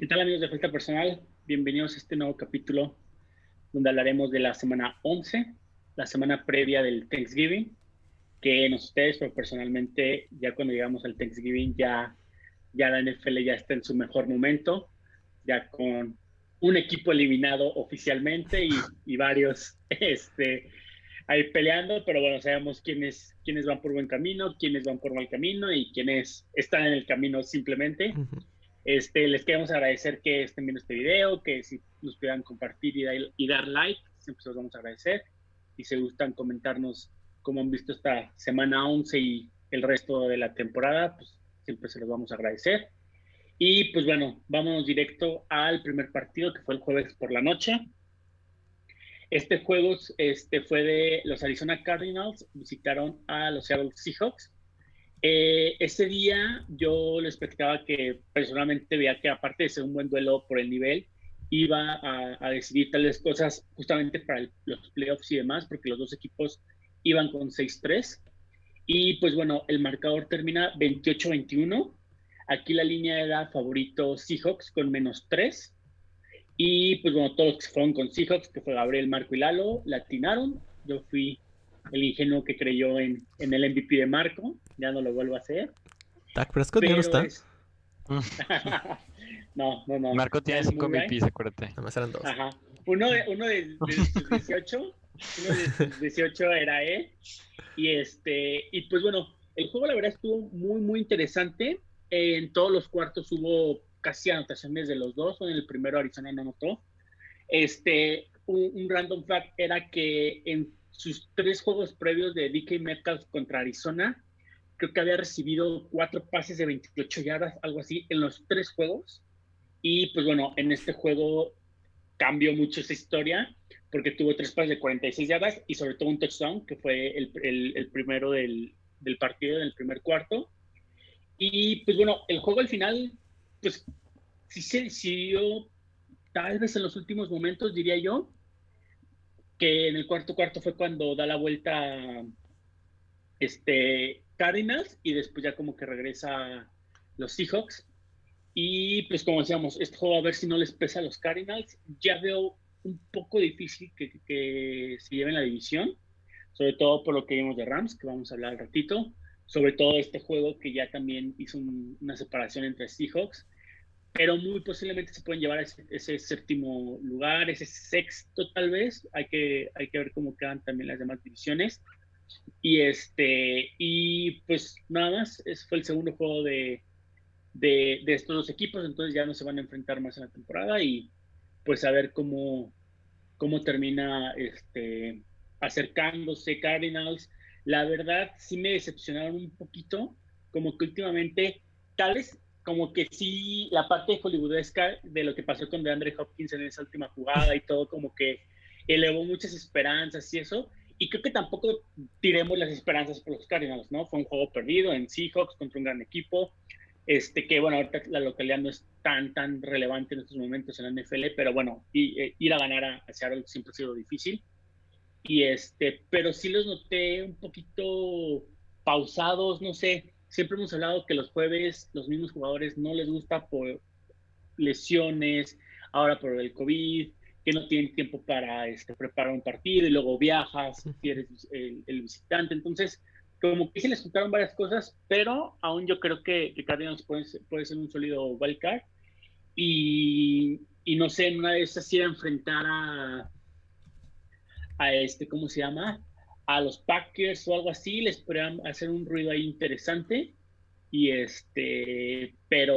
¿Qué tal, amigos de Falta Personal? Bienvenidos a este nuevo capítulo donde hablaremos de la semana 11, la semana previa del Thanksgiving, que no sé ustedes, pero personalmente ya cuando llegamos al Thanksgiving ya la NFL ya está en su mejor momento, ya con un equipo eliminado oficialmente y varios ahí peleando, pero bueno, sabemos quiénes van por buen camino, quiénes van por mal camino y quiénes están en el camino simplemente. Uh-huh. Les queremos agradecer que estén viendo este video, que si nos puedan compartir y dar like, siempre se los vamos a agradecer. Y si gustan comentarnos cómo han visto esta semana 11 y el resto de la temporada, pues siempre se los vamos a agradecer. Y pues bueno, vámonos directo al primer partido, que fue el jueves por la noche. Este juego fue de los Arizona Cardinals, visitaron a los Seattle Seahawks. Ese día yo les expectaba que personalmente veía que, aparte de ser un buen duelo por el nivel, iba a decidir tales cosas justamente para los playoffs y demás, porque los dos equipos iban con 6-3. Y pues bueno, el marcador termina 28-21. Aquí la línea era favorito Seahawks con -3. Y pues bueno, todos los que fueron con Seahawks, que fue Gabriel, Marco y Lalo, la atinaron. Yo fui el ingenuo que creyó en el MVP de Marco. Ya no lo vuelvo a hacer. Dak Prescott ya no está. No. Marco tiene 5 MVPs, acuérdate. Nada más eran 2. Ajá. Uno de 18. Uno de 18 era él. Y pues bueno, el juego la verdad estuvo muy, muy interesante. En todos los cuartos hubo casi anotaciones de los dos. En el primero Arizona no anotó. Un random fact era que en sus 3 juegos previos de DK Metcalf contra Arizona, creo que había recibido 4 pases de 28 yardas, algo así, en los 3 juegos. Y pues bueno, en este juego cambió mucho esa historia, porque tuvo 3 pases de 46 yardas y sobre todo un touchdown, que fue el primero del partido, del primer cuarto. Y pues bueno, el juego al final, pues sí se decidió, tal vez en los últimos momentos, diría yo, que en el cuarto cuarto fue cuando da la vuelta Cardinals, y después ya como que regresa los Seahawks. Y pues como decíamos, este juego a ver si no les pesa a los Cardinals. Ya veo un poco difícil que se lleven la división, sobre todo por lo que vimos de Rams, que vamos a hablar al ratito, sobre todo este juego que ya también hizo una separación entre Seahawks, pero muy posiblemente se pueden llevar a ese séptimo lugar, ese sexto tal vez. Hay que ver cómo quedan también las demás divisiones. Y pues nada más, ese fue el segundo juego de estos dos equipos, entonces ya no se van a enfrentar más en la temporada, y pues a ver cómo termina acercándose Cardinals. La verdad sí me decepcionaron un poquito, como que últimamente, tal vez como que sí, la parte hollywoodesca de lo que pasó con DeAndre Hopkins en esa última jugada y todo, como que elevó muchas esperanzas y eso. Y creo que tampoco tiremos las esperanzas por los Cardinals, ¿no? Fue un juego perdido en Seahawks contra un gran equipo, que bueno, ahorita la localidad no es tan relevante en estos momentos en la NFL, pero bueno, ir a ganar a Seattle siempre ha sido difícil. Pero sí los noté un poquito pausados, no sé. Siempre hemos hablado que los jueves los mismos jugadores no les gusta por lesiones, ahora por el COVID, que no tienen tiempo para preparar un partido y luego viajas, si eres el visitante. Entonces, como que se les juntaron varias cosas, pero aún yo creo que Cardinals puede ser un sólido wildcard. Y no sé, en una de esas ir a enfrentar ¿cómo se llama? A los Packers o algo así, les podrían hacer un ruido ahí interesante. Pero,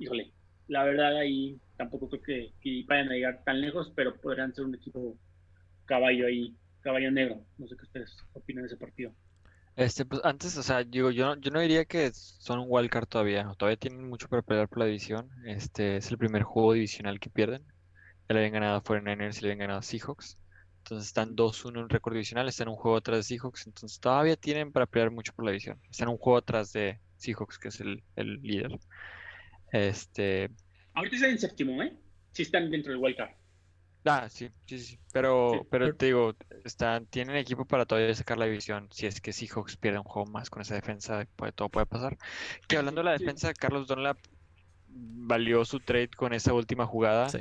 híjole, la verdad ahí tampoco creo que vayan a llegar tan lejos, pero podrían ser un equipo caballo ahí, caballo negro. No sé qué ustedes opinan de ese partido. Pues antes, o sea, yo no diría que son un wildcard todavía tienen mucho para pelear por la división. Es el primer juego divisional que pierden. Ya le habían ganado a 49ers y le habían ganado a Seahawks. Entonces están 2-1 en récord divisional, están un juego atrás de Seahawks, entonces todavía tienen para pelear mucho por la división. Están un juego atrás de Seahawks, que es el líder. Ahorita están en séptimo, ¿eh? Sí están dentro del wildcard. Ah, sí. Pero te digo, tienen equipo para todavía sacar la división. Si es que Seahawks pierde un juego más con esa defensa, todo puede pasar. Que hablando de la defensa, Carlos Dunlap valió su trade con esa última jugada. Sí.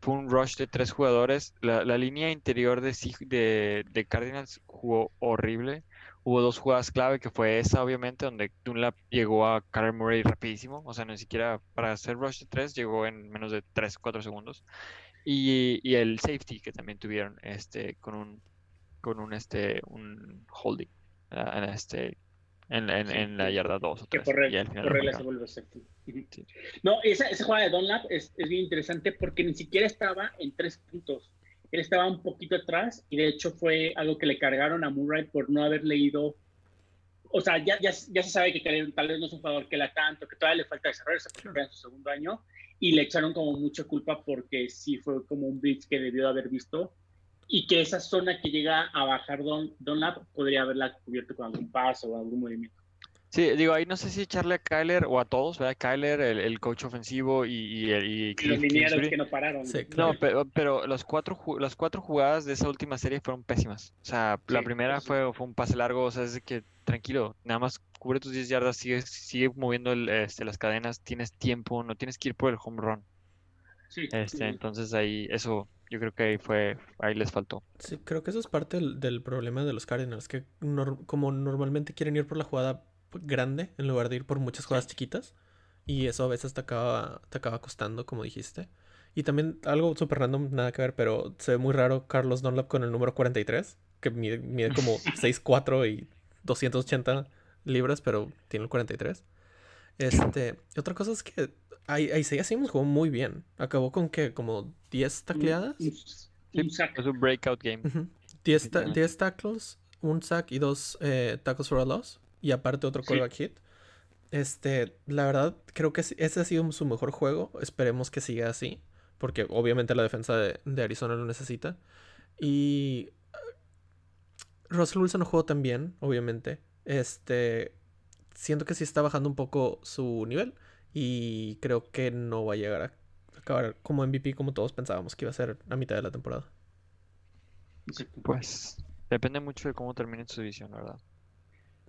Fue un rush de 3 jugadores. La línea interior de Cardinals jugó horrible. Hubo 2 jugadas clave, que fue esa, obviamente, donde Dunlap llegó a Kyler Murray rapidísimo. O sea, ni siquiera para hacer rush de 3, llegó en menos de 3-4 segundos. Y el safety que también tuvieron con un holding en la yarda 2 o 3. Correcto, se vuelve safety. Sí. No, esa jugada de Dunlap es bien interesante porque ni siquiera estaba en 3 puntos. Él estaba un poquito atrás y de hecho fue algo que le cargaron a Murray por no haber leído. O sea, ya se sabe que tal vez no es un jugador que la tanto, que todavía le falta desarrollarse porque fue en su segundo año, y le echaron como mucha culpa porque sí fue como un blitz que debió de haber visto y que esa zona que llega a bajar Dunlap podría haberla cubierto con algún paso o algún movimiento. Sí, digo, ahí no sé si echarle a Kyler o a todos, ¿verdad? Kyler, el coach ofensivo y los linieros que no pararon. Sí, claro. No, pero las cuatro jugadas de esa última serie fueron pésimas. O sea, sí, la primera fue un pase largo, o sea, es de que tranquilo, nada más cubre tus 10 yardas, sigue moviendo las cadenas, tienes tiempo, no tienes que ir por el home run. Sí. Entonces ahí eso... Yo creo que ahí les faltó. Sí, creo que eso es parte del problema de los Cardinals, que como normalmente quieren ir por la jugada grande en lugar de ir por muchas jugadas chiquitas, y eso a veces te acaba costando, como dijiste. Y también algo súper random, nada que ver, pero se ve muy raro Carlos Dunlap con el número 43, que mide como 6'4 y 280 libras, pero tiene el 43. Otra cosa es que Isaiah Simmons jugó muy bien. Acabó con que como 10 tacleadas. Es un breakout game. 10 tackles, un sack y 2 tackles for a loss. Y aparte otro callback hit. La verdad, creo que ese ha sido su mejor juego. Esperemos que siga así, porque obviamente la defensa de Arizona lo necesita. Y Russell Wilson no jugó tan bien, obviamente. Siento que sí está bajando un poco su nivel y creo que no va a llegar a acabar como MVP como todos pensábamos que iba a ser a mitad de la temporada. Pues depende mucho de cómo termine su división, ¿verdad?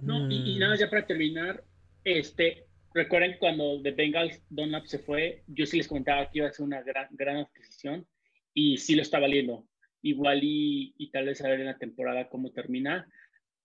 No, y nada, ya para terminar, recuerden que cuando The Bengals Dunlap se fue, yo sí les comentaba que iba a ser una gran adquisición y sí lo está valiendo. Igual y tal vez a ver en la temporada cómo termina.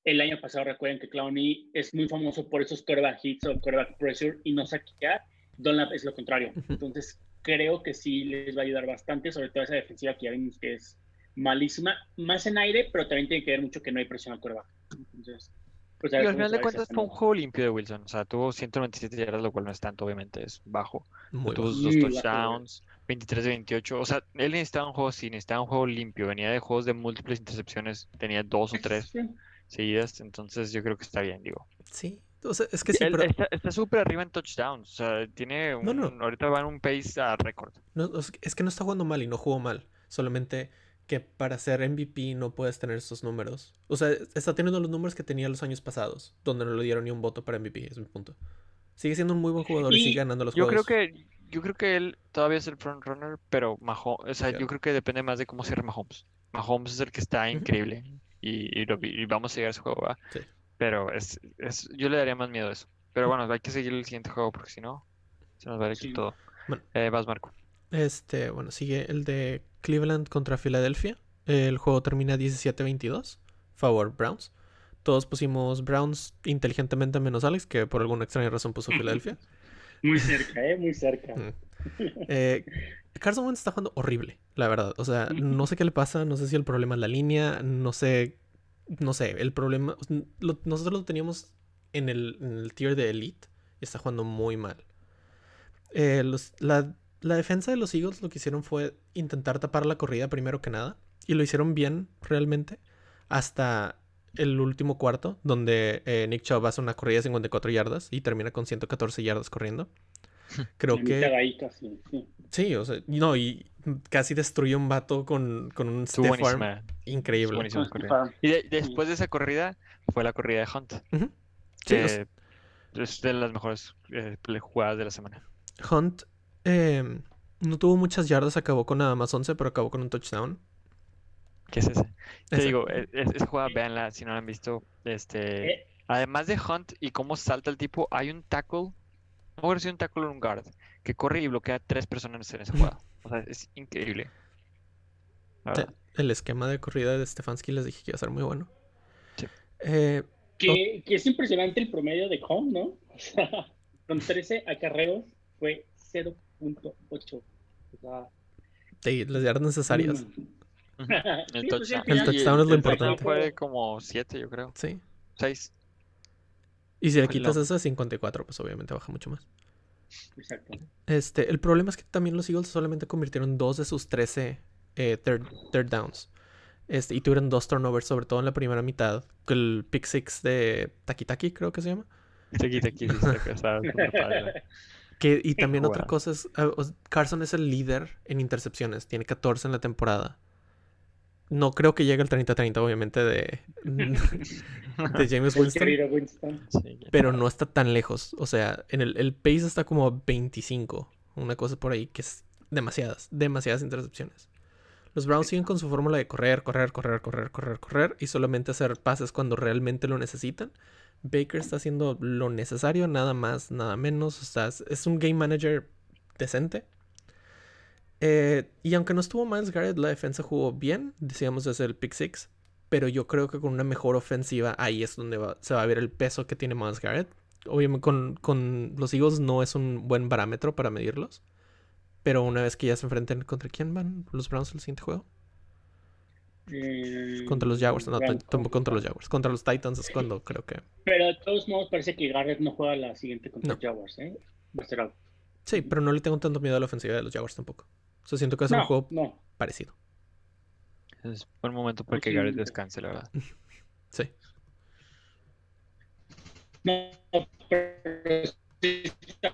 El año pasado, recuerden que Clowney es muy famoso por esos quarterback hits o quarterback pressure y no saquear. Dunlap es lo contrario. Entonces, creo que sí les va a ayudar bastante, sobre todo esa defensiva que ya vimos que es malísima. Más en aire, pero también tiene que ver mucho que no hay presión al quarterback. Entonces, pues, y al final de cuentas fue un juego limpio de Wilson. O sea, tuvo 197 yardas, lo cual no es tanto, obviamente, es bajo. Tuvo 2 touchdowns, 23-28. O sea, él necesitaba un juego así, necesitaba un juego limpio. Venía de juegos de múltiples intercepciones, tenía 2 o 3. Sí. Seguidas, entonces yo creo que está bien, digo. Sí, o sea, es que sí, pero... Está súper arriba en touchdowns, o sea, tiene un... No. Ahorita va en un pace a récord. No, es que no está jugando mal y no jugó mal, solamente que para ser MVP no puedes tener esos números. O sea, está teniendo los números que tenía los años pasados, donde no le dieron ni un voto para MVP, es mi punto. Sigue siendo un muy buen jugador y sigue ganando los juegos. Yo creo que él todavía es el frontrunner, pero Mahomes, o sea, yo creo que depende más de cómo cierre Mahomes. Mahomes es el que está increíble. Y vamos a llegar a ese juego, ¿verdad? Sí. Pero yo le daría más miedo a eso. Pero bueno, hay que seguir el siguiente juego porque si no, se nos va a ir todo. Bueno, vas, Marco. Sigue el de Cleveland contra Filadelfia. El juego termina 17-22. Favor Browns. Todos pusimos Browns inteligentemente menos Alex, que por alguna extraña razón puso Filadelfia. Muy cerca, muy cerca. Carson Wentz está jugando horrible, la verdad. O sea, no sé qué le pasa, no sé si el problema es la línea, no sé, el problema... Nosotros lo teníamos en el tier de Elite y está jugando muy mal. La defensa de los Eagles lo que hicieron fue intentar tapar la corrida primero que nada, y lo hicieron bien realmente hasta el último cuarto, donde Nick Chubb hace una corrida de 54 yardas y termina con 114 yardas corriendo. Creo que sí, o sea, no, y casi destruyó un vato con un stiff arm increíble. Y después de esa corrida fue la corrida de Hunt. Uh-huh. Sí, es de las mejores jugadas de la semana. Hunt No tuvo muchas yardas, acabó con nada más 11, pero acabó con un touchdown. ¿Qué es ese? Te digo, es jugada, véanla si no la han visto. Además de Hunt y cómo salta el tipo, hay un tackle, no voy a decir un tackle o un guard, que corre y bloquea a 3 personas en esa jugada. O sea, es increíble. El esquema de corrida de Stefanski les dije que iba a ser muy bueno. Sí. Que es impresionante el promedio de Hunt, ¿no? O sea, con 13 acarreos fue 0.8. O sea, sí, las yardas necesarias. El touchdown, el touchdown es lo importante. Fue como 7, yo creo. Sí. 6. Y si le quitas eso a 54, pues obviamente baja mucho más. Exacto. El problema es que también los Eagles solamente convirtieron 2 de sus 13 third downs. Y tuvieron 2 turnovers, sobre todo en la primera mitad. El pick 6 de Taki-Taki, creo que se llama. Taki-Taki, y también otra cosa es, Carson es el líder en intercepciones. Tiene 14 en la temporada. No creo que llegue al 30-30, obviamente, de Jameis Winston. Pero no está tan lejos. O sea, en el pace está como a 25. Una cosa por ahí que es demasiadas intercepciones. Los Browns siguen con su fórmula de correr. Y solamente hacer pases cuando realmente lo necesitan. Baker está haciendo lo necesario, nada más, nada menos. O sea, es un game manager decente. Y aunque no estuvo Myles Garrett, la defensa jugó bien, decíamos desde el pick 6, pero yo creo que con una mejor ofensiva ahí es donde se va a ver el peso que tiene Myles Garrett. Obviamente con los Eagles no es un buen parámetro para medirlos, pero una vez que ya se enfrenten, ¿contra quién van los Browns el siguiente juego? Contra los Jaguars, no, tampoco contra los Jaguars, contra los Titans es cuando creo que... Pero de todos modos parece que Garrett no juega la siguiente contra los Jaguars, ¿eh? Va a ser algo. Sí, pero no le tengo tanto miedo a la ofensiva de los Jaguars tampoco. O sea, siento que es un juego parecido. Es buen momento para que Garrett descanse, la verdad. Sí. No, pero sí está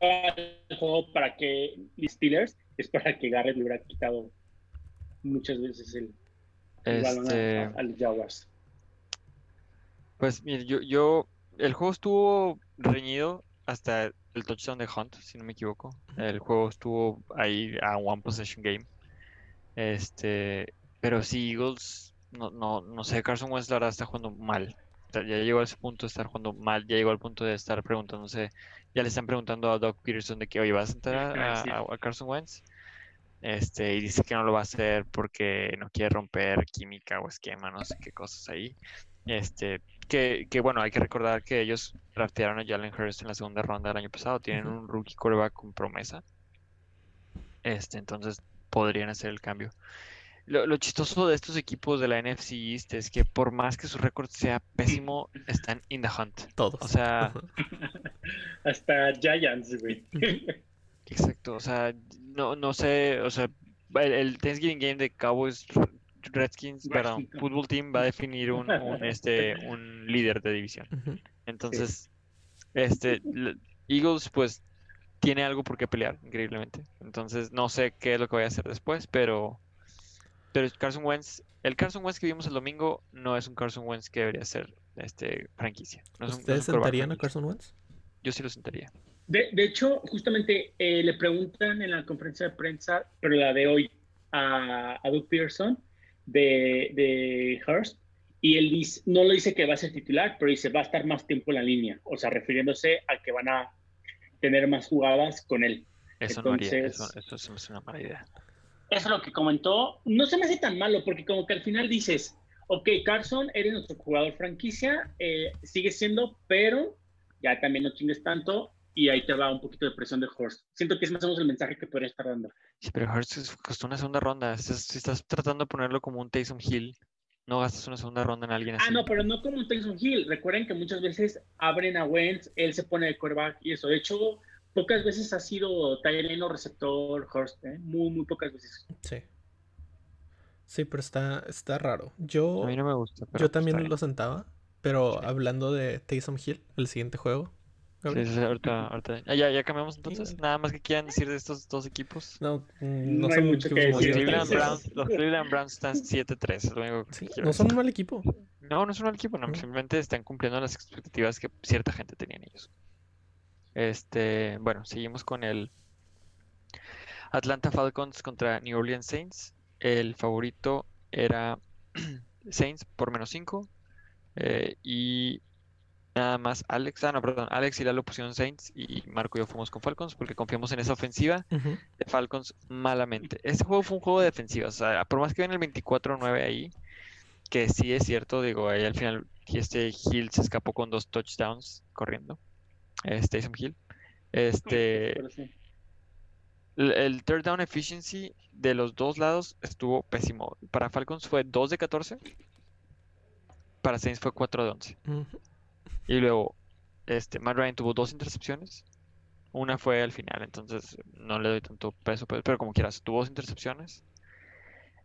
el juego para que los Steelers es para que Garrett le hubiera quitado muchas veces el balón a los Jaguars. Pues mire, yo el juego estuvo reñido hasta el touchdown de Hunt, si no me equivoco. El juego estuvo ahí a one possession game. Pero sí, Eagles, no sé, Carson Wentz la verdad está jugando mal. O sea, ya llegó a ese punto de estar jugando mal, ya llegó al punto de estar preguntándose, ya le están preguntando a Doug Peterson de que, oye, ¿vas a sentar a Carson Wentz? Y dice que no lo va a hacer porque no quiere romper química o esquema, no sé qué cosas ahí. Que bueno, hay que recordar que ellos draftearon a Jalen Hurts en la segunda ronda del año pasado. Tienen un rookie quarterback con promesa. Entonces podrían hacer el cambio. Lo chistoso de estos equipos de la NFC East es que por más que su récord sea pésimo, están in the hunt. Todos. O sea... hasta Giants, güey. Exacto, o sea, no sé, o sea, el Thanksgiving Game de Cowboys... Redskins, perdón, Football Team va a definir un líder de división. Entonces, Eagles pues tiene algo por qué pelear, increíblemente. Entonces, no sé qué es lo que voy a hacer después, pero Carson Wentz, el Carson Wentz que vimos el domingo no es un Carson Wentz que debería ser franquicia. No es ¿Ustedes sentarían a Carson Wentz? Yo sí lo sentaría. De hecho, justamente le preguntan en la conferencia de prensa, pero la de hoy, a Doug Peterson de Hurst, y él dice, no lo dice que va a ser titular, pero dice va a estar más tiempo en la línea, o sea, refiriéndose a que van a tener más jugadas con él. Eso entonces, no haría, eso se me hace una mala idea. Eso es lo que comentó, no se me hace tan malo, porque como que al final dices, ok, Carson, eres nuestro jugador franquicia, sigue siendo, pero ya también no chingues tanto, y ahí te va un poquito de presión de Hurst. Siento que es más o menos el mensaje que podría estar dando. Sí, pero Hurst costó una segunda ronda. Si estás tratando de ponerlo como un Taysom Hill, no gastas una segunda ronda en alguien así. Ah, no, pero no como un Taysom Hill. Recuerden que muchas veces abren a Wentz, él se pone de quarterback y eso. De hecho, pocas veces ha sido taileno receptor Hurst, ¿eh? Muy, muy pocas veces. Sí. Sí, pero está raro. Yo, a mí no me gusta. Yo también lo sentaba, pero sí. Hablando de Taysom Hill, el siguiente juego. Sí, ahorita. ¿Ya cambiamos entonces? Nada más que quieran decir de estos dos equipos. No son mucho que decir. Los Cleveland Browns están 7-3, es lo único que no son un mal equipo. No son un mal equipo, simplemente están cumpliendo las expectativas que cierta gente tenía en ellos. Bueno, seguimos con el Atlanta Falcons contra New Orleans Saints. El favorito era Saints por -5. Y nada más Alex. Ah, no, perdón. Alex y Lalo pusieron Saints y Marco y yo fuimos con Falcons porque confiamos en esa ofensiva de Falcons malamente. Este juego fue un juego de defensiva. O sea, por más que ven el 24-9 ahí, que sí es cierto, digo, ahí al final Hill se escapó con 2 touchdowns corriendo. Taysom Hill. Sí. El third down efficiency de los dos lados estuvo pésimo. Para Falcons fue 2 de 14. Para Saints fue 4 de 11. Y luego, Matt Ryan tuvo 2 intercepciones. Una fue al final, entonces no le doy tanto peso, pero como quieras, tuvo 2 intercepciones.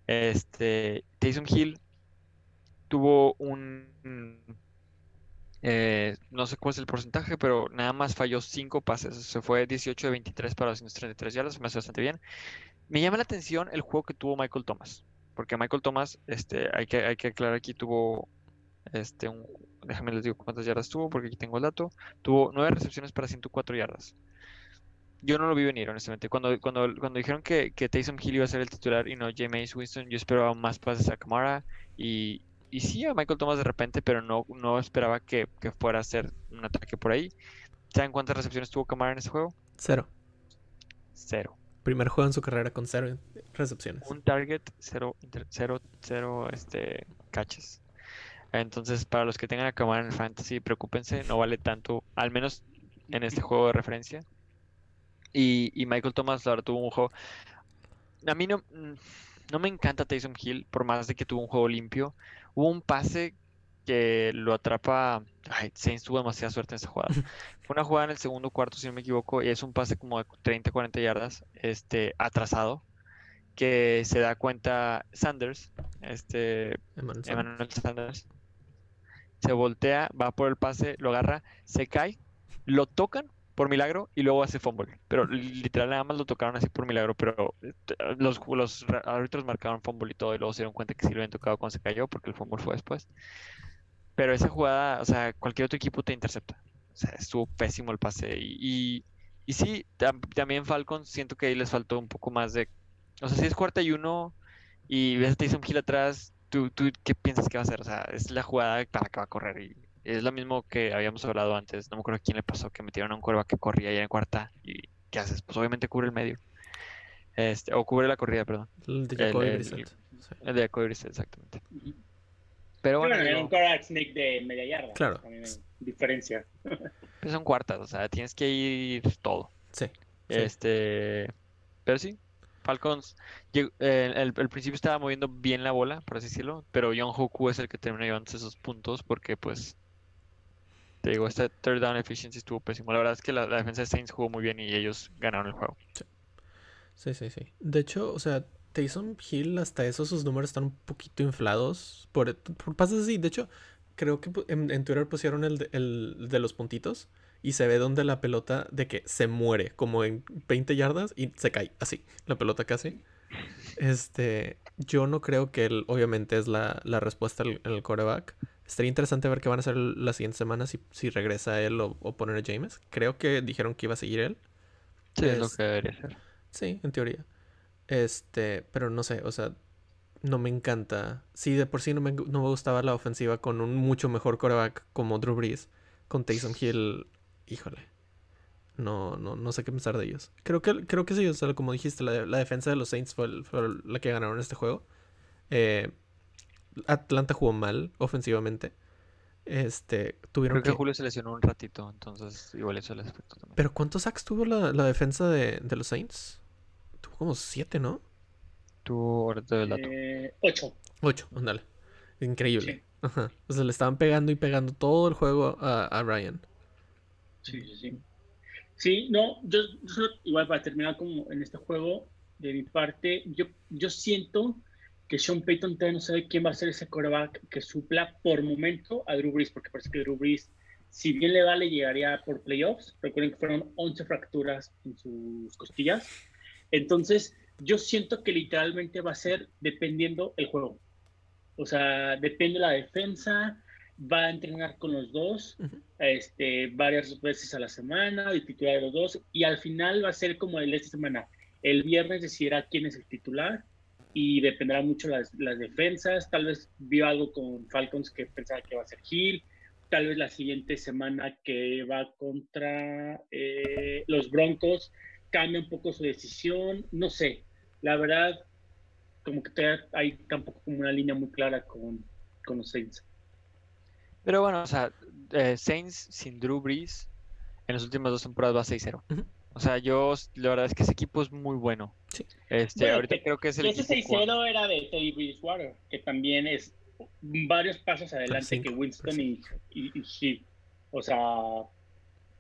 Taysom Hill tuvo no sé cuál es el porcentaje, pero nada más falló 5 pases. Se fue 18 de 23 para 233 yardas, me hace bastante bien. Me llama la atención el juego que tuvo Michael Thomas, porque Michael Thomas, hay que aclarar aquí, tuvo déjame les digo cuántas yardas tuvo, porque aquí tengo el dato. Tuvo 9 recepciones para 104 yardas. Yo no lo vi venir, honestamente. Cuando dijeron que Taysom Hill iba a ser el titular y no Jameis Winston, yo esperaba más pases a Kamara y sí a Michael Thomas de repente, pero no esperaba que fuera a ser un ataque por ahí. ¿Saben cuántas recepciones tuvo Kamara en ese juego? 0. Primer juego en su carrera con 0 recepciones. Un target, 0 catches. Entonces, para los que tengan a Kamara en el fantasy, preocúpense, no vale tanto, al menos en este juego de referencia. Y Michael Thomas, la verdad, tuvo un juego... A mí no me encanta Taysom Hill, por más de que tuvo un juego limpio. Hubo un pase que lo atrapa... Ay, Saints tuvo demasiada suerte en esa jugada. Fue una jugada en el segundo cuarto, si no me equivoco, y es un pase como de 30-40 yardas, atrasado, que se da cuenta Sanders, Emmanuel Sanders. Se voltea, va por el pase, lo agarra, se cae, lo tocan por milagro y luego hace fumble. Pero literal nada más lo tocaron así por milagro, pero los árbitros marcaron fumble y todo, y luego se dieron cuenta que sí lo habían tocado cuando se cayó, porque el fumble fue después. Pero esa jugada, o sea, cualquier otro equipo te intercepta. O sea, estuvo pésimo el pase. Y sí, también Falcons, siento que ahí les faltó un poco más de... O sea, si es 4-1 y ves a Taysom Hill atrás, ¿tú qué piensas que va a hacer? O sea, es la jugada para que va a correr y... Es lo mismo que habíamos hablado antes. No me acuerdo a quién le pasó que metieron a un quarterback que corría ahí en cuarta. ¿Y qué haces? Pues obviamente cubre el medio. O cubre la corrida, perdón. El de Jacoby Brissett. El de Jacoby Brissett, exactamente. Pero bueno. Pero un quarterback sneak de media yarda. Claro. Diferencia. Pues son cuartas, o sea, tienes que ir todo. Sí. Pero sí. Falcons, al principio estaba moviendo bien la bola, por así decirlo. Pero John Hoku es el que terminó llevándose esos puntos porque, pues... Te digo, esta third down efficiency estuvo pésimo. La verdad es que la defensa de Saints jugó muy bien y ellos ganaron el juego. Sí. De hecho, o sea, Taysom Hill, hasta eso, sus números están un poquito inflados. Por pases así. De hecho, creo que en Twitter pusieron el de los puntitos y se ve donde la pelota de que se muere como en 20 yardas y se cae así. La pelota casi. Yo no creo que él, obviamente, es la respuesta al quarterback. Estaría interesante ver qué van a hacer la siguiente semana, si regresa él o poner a James. Creo que dijeron que iba a seguir él. Sí, es lo que debería ser. Sí, en teoría. Pero no sé, o sea, no me encanta. Sí, de por sí no me gustaba la ofensiva con un mucho mejor quarterback como Drew Brees. Con Taysom Hill, híjole. No sé qué pensar de ellos. Creo que sí, o sea, como dijiste, la defensa de los Saints fue la que ganaron este juego. Atlanta jugó mal ofensivamente. Tuvieron creo que Julio se lesionó un ratito, entonces igual eso les afectó también. Pero ¿cuántos sacks tuvo la defensa de los Saints? Tuvo como 7, ¿no? Tuvo ahorita del dato. 8, ándale. Increíble. Sí. Ajá. O sea, le estaban pegando y pegando todo el juego a Ryan. Sí. Sí, no, yo igual para terminar como en este juego, de mi parte, yo siento que Sean Payton todavía no sabe quién va a ser ese quarterback que supla por momento a Drew Brees, porque parece que Drew Brees, si bien le va, le llegaría por playoffs. Recuerden que fueron 11 fracturas en sus costillas. Entonces, yo siento que literalmente va a ser dependiendo el juego. O sea, depende de la defensa, va a entrenar con los dos varias veces a la semana, de titular de los dos, y al final va a ser como el de esta semana. el viernes decidirá quién es el titular y dependerá mucho las defensas. Tal vez vio algo con Falcons que pensaba que iba a ser Hill, tal vez la siguiente semana que va contra los Broncos cambia un poco su decisión, no sé, la verdad como que hay tampoco como una línea muy clara con los Saints. Pero bueno, o sea, Saints sin Drew Brees en las últimas 2 temporadas va 6-0. Uh-huh. O sea, yo la verdad es que ese equipo es muy bueno. Sí. Bueno, ahorita creo que es el ese 6-0 era de Teddy Bridgewater, que también es varios pasos adelante 5, que Winston y Hill. O sea,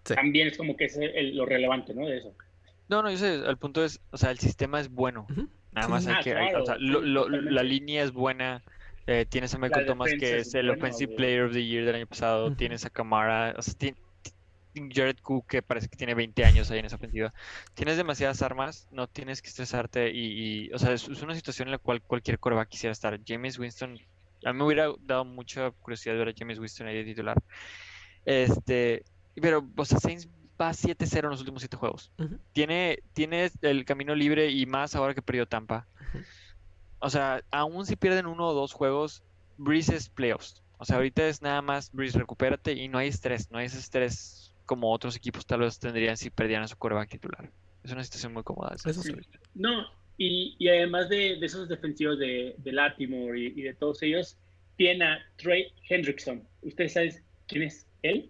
sí, también es como que es lo relevante, ¿no? De eso. No, yo sé, el punto es, o sea, el sistema es bueno. Uh-huh. Nada más hay que... Claro, o sea, la línea es buena. Tienes a Michael Thomas, que es el Offensive Player of the Year del año pasado. Uh-huh. Tienes a Kamara, o sea, Jared Cook, que parece que tiene 20 años ahí en esa ofensiva. Tienes demasiadas armas, no tienes que estresarte y o sea, es una situación en la cual cualquier quarterback quisiera estar. Jameis Winston, a mí me hubiera dado mucha curiosidad ver a Jameis Winston ahí de titular. Pero, o sea, Saints va 7-0 en los últimos 7 juegos. Uh-huh. Tiene el camino libre y más ahora que perdió Tampa. Uh-huh. O sea, aún si pierden 1 o 2 juegos, Brees es playoffs. O sea, ahorita es nada más Brees, recupérate y no hay estrés. No hay ese estrés como otros equipos tal vez tendrían si perdieran a su quarterback titular. Es una situación muy cómoda. Sí. No, y además de esos defensivos de Latimore y de todos ellos, tiene a Trey Hendrickson. ¿Ustedes saben quién es él?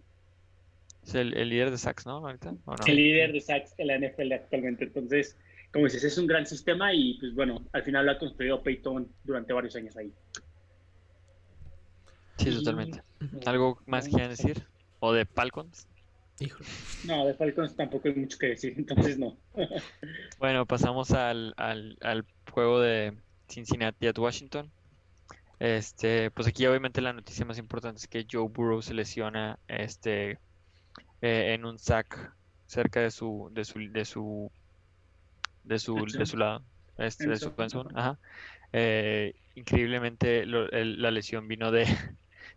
Es el líder de sacks, ¿no? ¿Ahorita? ¿O no? El líder de sacks en la NFL actualmente. Entonces, como dices, es un gran sistema y, pues bueno, al final lo ha construido Peyton durante varios años ahí. Sí, totalmente. ¿Algo más quieran decir? ¿O de Falcons? Híjole. No, de Falcons tampoco hay mucho que decir, entonces no. Bueno, pasamos al juego de Cincinnati at Washington. Pues aquí obviamente la noticia más importante es que Joe Burrow se lesiona en un sack cerca de su lado, de su panzón. Ajá. Increíblemente la lesión vino de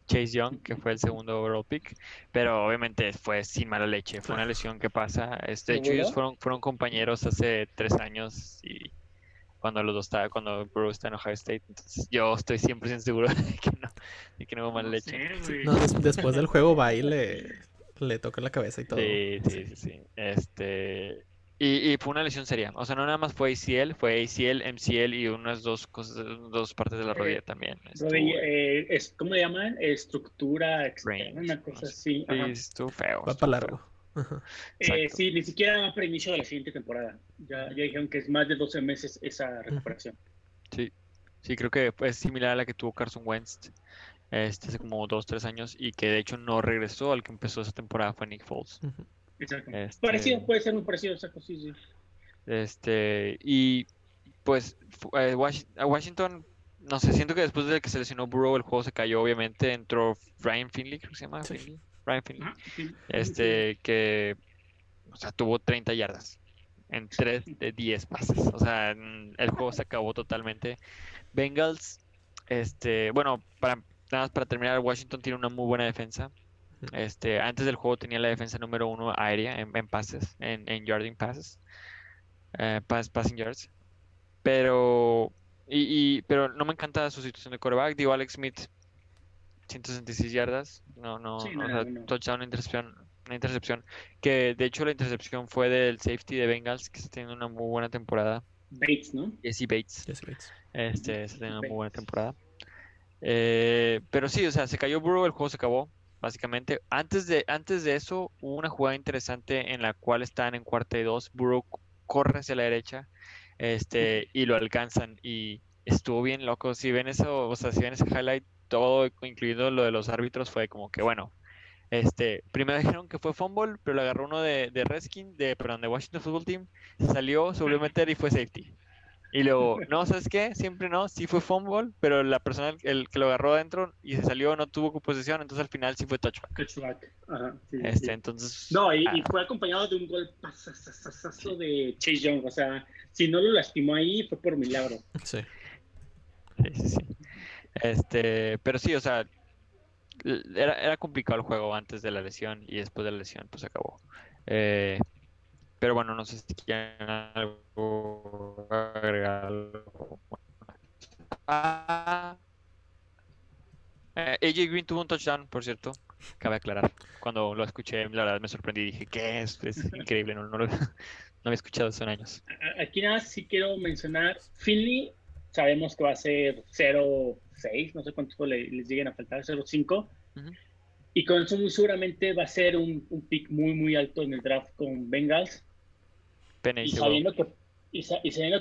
Chase Young, que fue el segundo overall pick, pero obviamente fue sin mala leche, fue una lesión que pasa. De hecho, ellos fueron compañeros hace 3 años y cuando Burrow está en Ohio State, entonces yo estoy 100% seguro de que no hubo mala leche. No, después del juego va y le toca la cabeza y todo. Sí. Y fue una lesión seria, o sea, no nada más fue ACL, MCL y unas 2 partes de la rodilla también. ¿Cómo le llaman? Estructura externa, una cosa así. Ajá. Estuvo feo. Va para largo. Sí, ni siquiera va para inicio de la siguiente temporada. Ya dijeron que es más de 12 meses esa recuperación. Sí, creo que es similar a la que tuvo Carson Wentz hace como 2-3 años y que de hecho no regresó al que empezó esa temporada, fue Nick Foles. Uh-huh. Exacto. Parecido, puede ser muy parecido esa cosa, sí. Y pues Washington, no sé, siento que después de que se lesionó Burrow el juego se cayó, obviamente entró Ryan Finley, creo que se llama. Sí. Ryan Finley. Que, o sea, tuvo 30 yardas en 3 de 10 pases, o sea, el juego se acabó totalmente. Bengals, bueno, nada más para terminar, Washington tiene una muy buena defensa. Antes del juego tenía la defensa número 1 aérea en pases, en yarding passes, passing yards, pero no me encanta su situación de quarterback. Digo, Alex Smith 166 yardas, no, touchdown, una intercepción, que de hecho la intercepción fue del safety de Bengals, que está teniendo una muy buena temporada. Bates, ¿no? Jesse Bates. Está teniendo una muy buena temporada. Pero sí, o sea, se cayó Burrow, el juego se acabó. Básicamente, antes de eso hubo una jugada interesante en la cual están en 4th and 2, Burrow corre hacia la derecha, y lo alcanzan y estuvo bien loco. Si ven eso, o sea, si ven ese highlight, todo incluido lo de los árbitros fue como que bueno, primero dijeron que fue fumble, pero lo agarró uno de Washington Football Team, se salió, se volvió a meter y fue safety. Y luego, no, ¿sabes qué? Siempre no, sí fue fumble, pero la persona el que lo agarró adentro y se salió no tuvo posesión, entonces al final sí fue touchback. Ajá, sí, sí. Entonces... No, y fue acompañado de un gol pasasasasazo de Chase Young, o sea, si no lo lastimó ahí fue por milagro. Sí. Pero sí, o sea, era complicado el juego antes de la lesión y después de la lesión pues acabó. Pero bueno, no sé si quieren algo agregar. AJ Green tuvo un touchdown, por cierto, cabe aclarar. Cuando lo escuché, la verdad me sorprendí y dije, ¿qué es? Es increíble, no había escuchado hace años. Aquí nada más sí quiero mencionar, Finley, sabemos que va a ser 0-6, no sé cuánto les lleguen a faltar, 0-5. Uh-huh. Y con eso muy seguramente va a ser un pick muy, muy alto en el draft con Bengals. Y sabiendo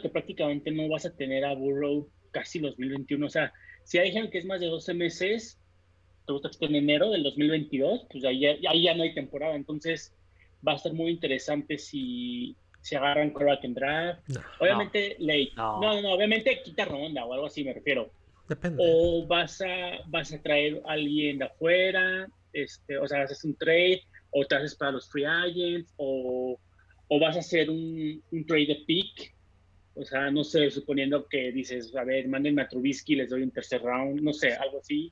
que prácticamente no vas a tener a Burrow casi 2021. O sea, si ya dijeron que es más de 12 meses, te gusta que esté en enero del 2022, pues ahí ya no hay temporada. Entonces va a estar muy interesante si se agarran quarterback en draft. Obviamente quita ronda o algo así, me refiero. Depende. O vas a traer a alguien de afuera, o sea, haces un trade, o te haces para los free agents, o vas a hacer un trade de pick. O sea, no sé, suponiendo que dices, a ver, mándenme a Trubisky, les doy un tercer round, no sé, algo así.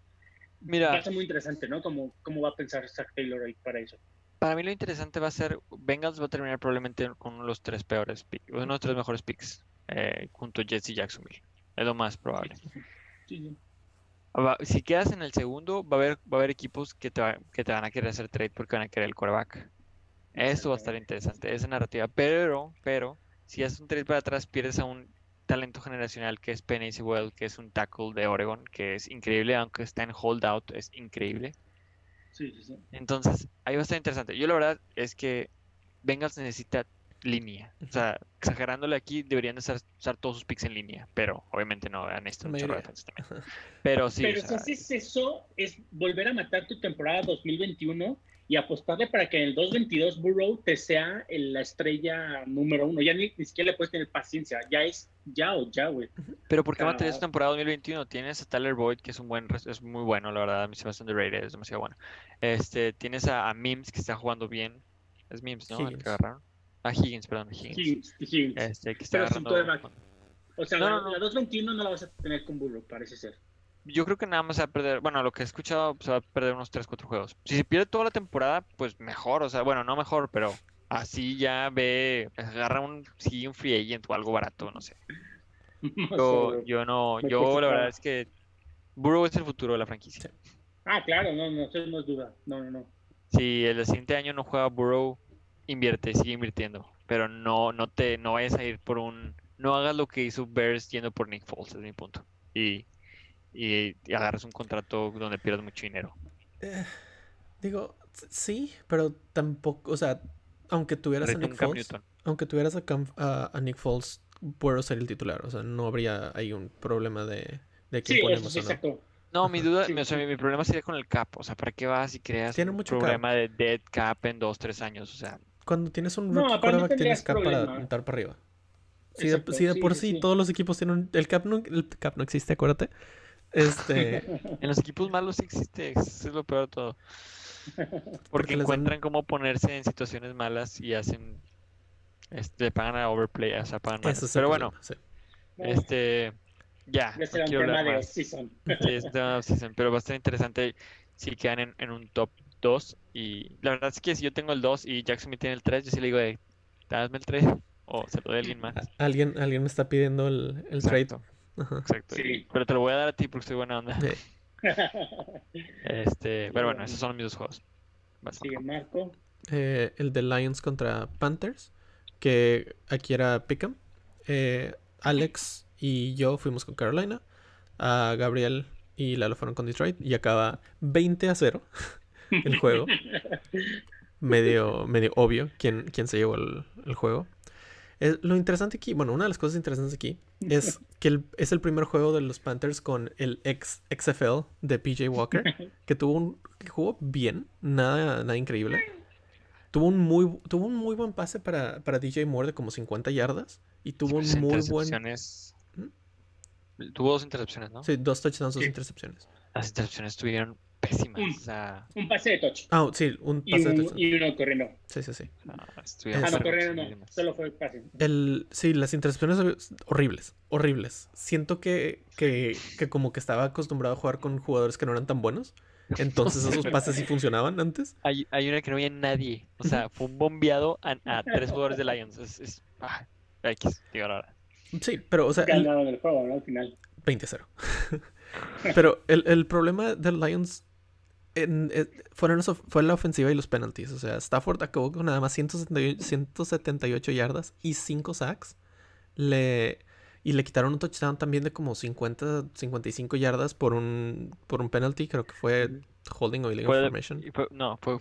Mira, va a ser muy interesante, ¿no? ¿Cómo va a pensar Zach Taylor ahí para eso? Para mí lo interesante va a ser, Bengals va a terminar probablemente con uno de los tres peores picks, uno de los tres mejores picks, junto a Jets y Jacksonville. Es lo más probable. Sí. Si quedas en el segundo, va a haber equipos que te van a querer hacer trade porque van a querer el quarterback. Eso va a estar interesante, esa narrativa. Pero si haces un trade para atrás, pierdes a un talento generacional que es Penny Sewell, que es un tackle de Oregon, que es increíble, aunque está en holdout, es increíble. Sí. Entonces, ahí va a estar interesante. Yo la verdad es que Bengals necesita línea. O sea, exagerándole aquí, deberían de usar todos sus picks en línea, pero obviamente no, vean esto, mucho defensa también. Pero sí. Pero o sea, si haces eso, es volver a matar tu temporada 2021 y apostarle para que en el 2022 Burrow te sea la estrella número uno. Ya ni siquiera le puedes tener paciencia, ya es ya o ya, güey. Pero ¿por qué mantener esa temporada 2021? Tienes a Tyler Boyd, que es muy bueno, la verdad, me parece underrated, es demasiado bueno. Tienes a Mims, que está jugando bien. Es Mims, ¿no? Sí, el que agarraron. A Higgins, perdón, Higgins. Que está agarrando. O sea, la 2.21 no la vas a tener con Burrow, parece ser. Yo creo que nada más se va a perder, lo que he escuchado, se va a perder unos 3-4 juegos. Si se pierde toda la temporada, pues mejor, o sea, no mejor, pero así ya agarra un free agent o algo barato, no sé. La verdad es que Burrow es el futuro de la franquicia. Ah, claro, no, eso no es duda, no. Si el siguiente año no juega Burrow, sigue invirtiendo, pero no vayas a ir por no hagas lo que hizo Bears yendo por Nick Foles, es mi punto. Y agarras un contrato donde pierdas mucho dinero. Sí, pero tampoco, o sea, aunque tuvieras a Nick Foles, a Nick Foles, puedo ser el titular, o sea, no habría ahí un problema de quién ponemos o no. No, mi duda, mi problema sería con el cap, o sea, ¿para qué vas y creas un problema cap de dead cap en 2-3 años? O sea, cuando tienes un rookie quarterback tienes cap para montar para arriba. Si de por sí todos los equipos tienen el cap no existe, acuérdate. En los equipos malos sí existe, eso es lo peor de todo. Porque encuentran cómo ponerse en situaciones malas y hacen pagan a overplay, o sea, pagan mal. Pero bueno, sí. Ya, no quiero hablar más. Season, pero va a estar interesante si quedan en un top 2 y la verdad es que si yo tengo el 2 y Jackson me tiene el 3, yo sí le digo, dame el 3 o se lo doy a alguien más. Alguien me está pidiendo el trade. Ajá. Exacto, sí. Pero te lo voy a dar a ti porque soy buena onda. Sí. Pero bueno, esos son mis dos juegos. Sigue Marco. El de Lions contra Panthers, que aquí era Pickham. Alex y yo fuimos con Carolina. A Gabriel y Lalo fueron con Detroit. Y acaba 20-0 el juego. medio obvio quién se llevó el juego. Lo interesante aquí, una de las cosas interesantes aquí es que es el primer juego de los Panthers con el ex XFL de PJ Walker, que tuvo que jugó bien, nada increíble. Tuvo un muy buen pase para DJ Moore de como 50 yardas y tuvo un muy buen... Tuvo dos intercepciones, ¿no? Sí, dos touchdowns, dos intercepciones. Las intercepciones estuvieron pésimas. Un pase de touch. Ah, sí, un pase de touch. Y uno corriendo. Sí. No, solo fue el pase. Sí, las intercepciones horribles. Siento que como que estaba acostumbrado a jugar con jugadores que no eran tan buenos. Entonces esos pases sí funcionaban antes. Hay una que no había nadie. O sea, fue un bombeado a tres jugadores de Lions. X, digo ahora. Sí, pero o sea... Ganaron el juego, ¿no? Al final. 20-0. Pero el problema del Lions fue la ofensiva y los penalties. O sea, Stafford acabó con nada más 178 yardas y 5 sacks. Y le quitaron un touchdown también de como 50-55 yardas por un penalty. Creo que fue holding o illegal formation.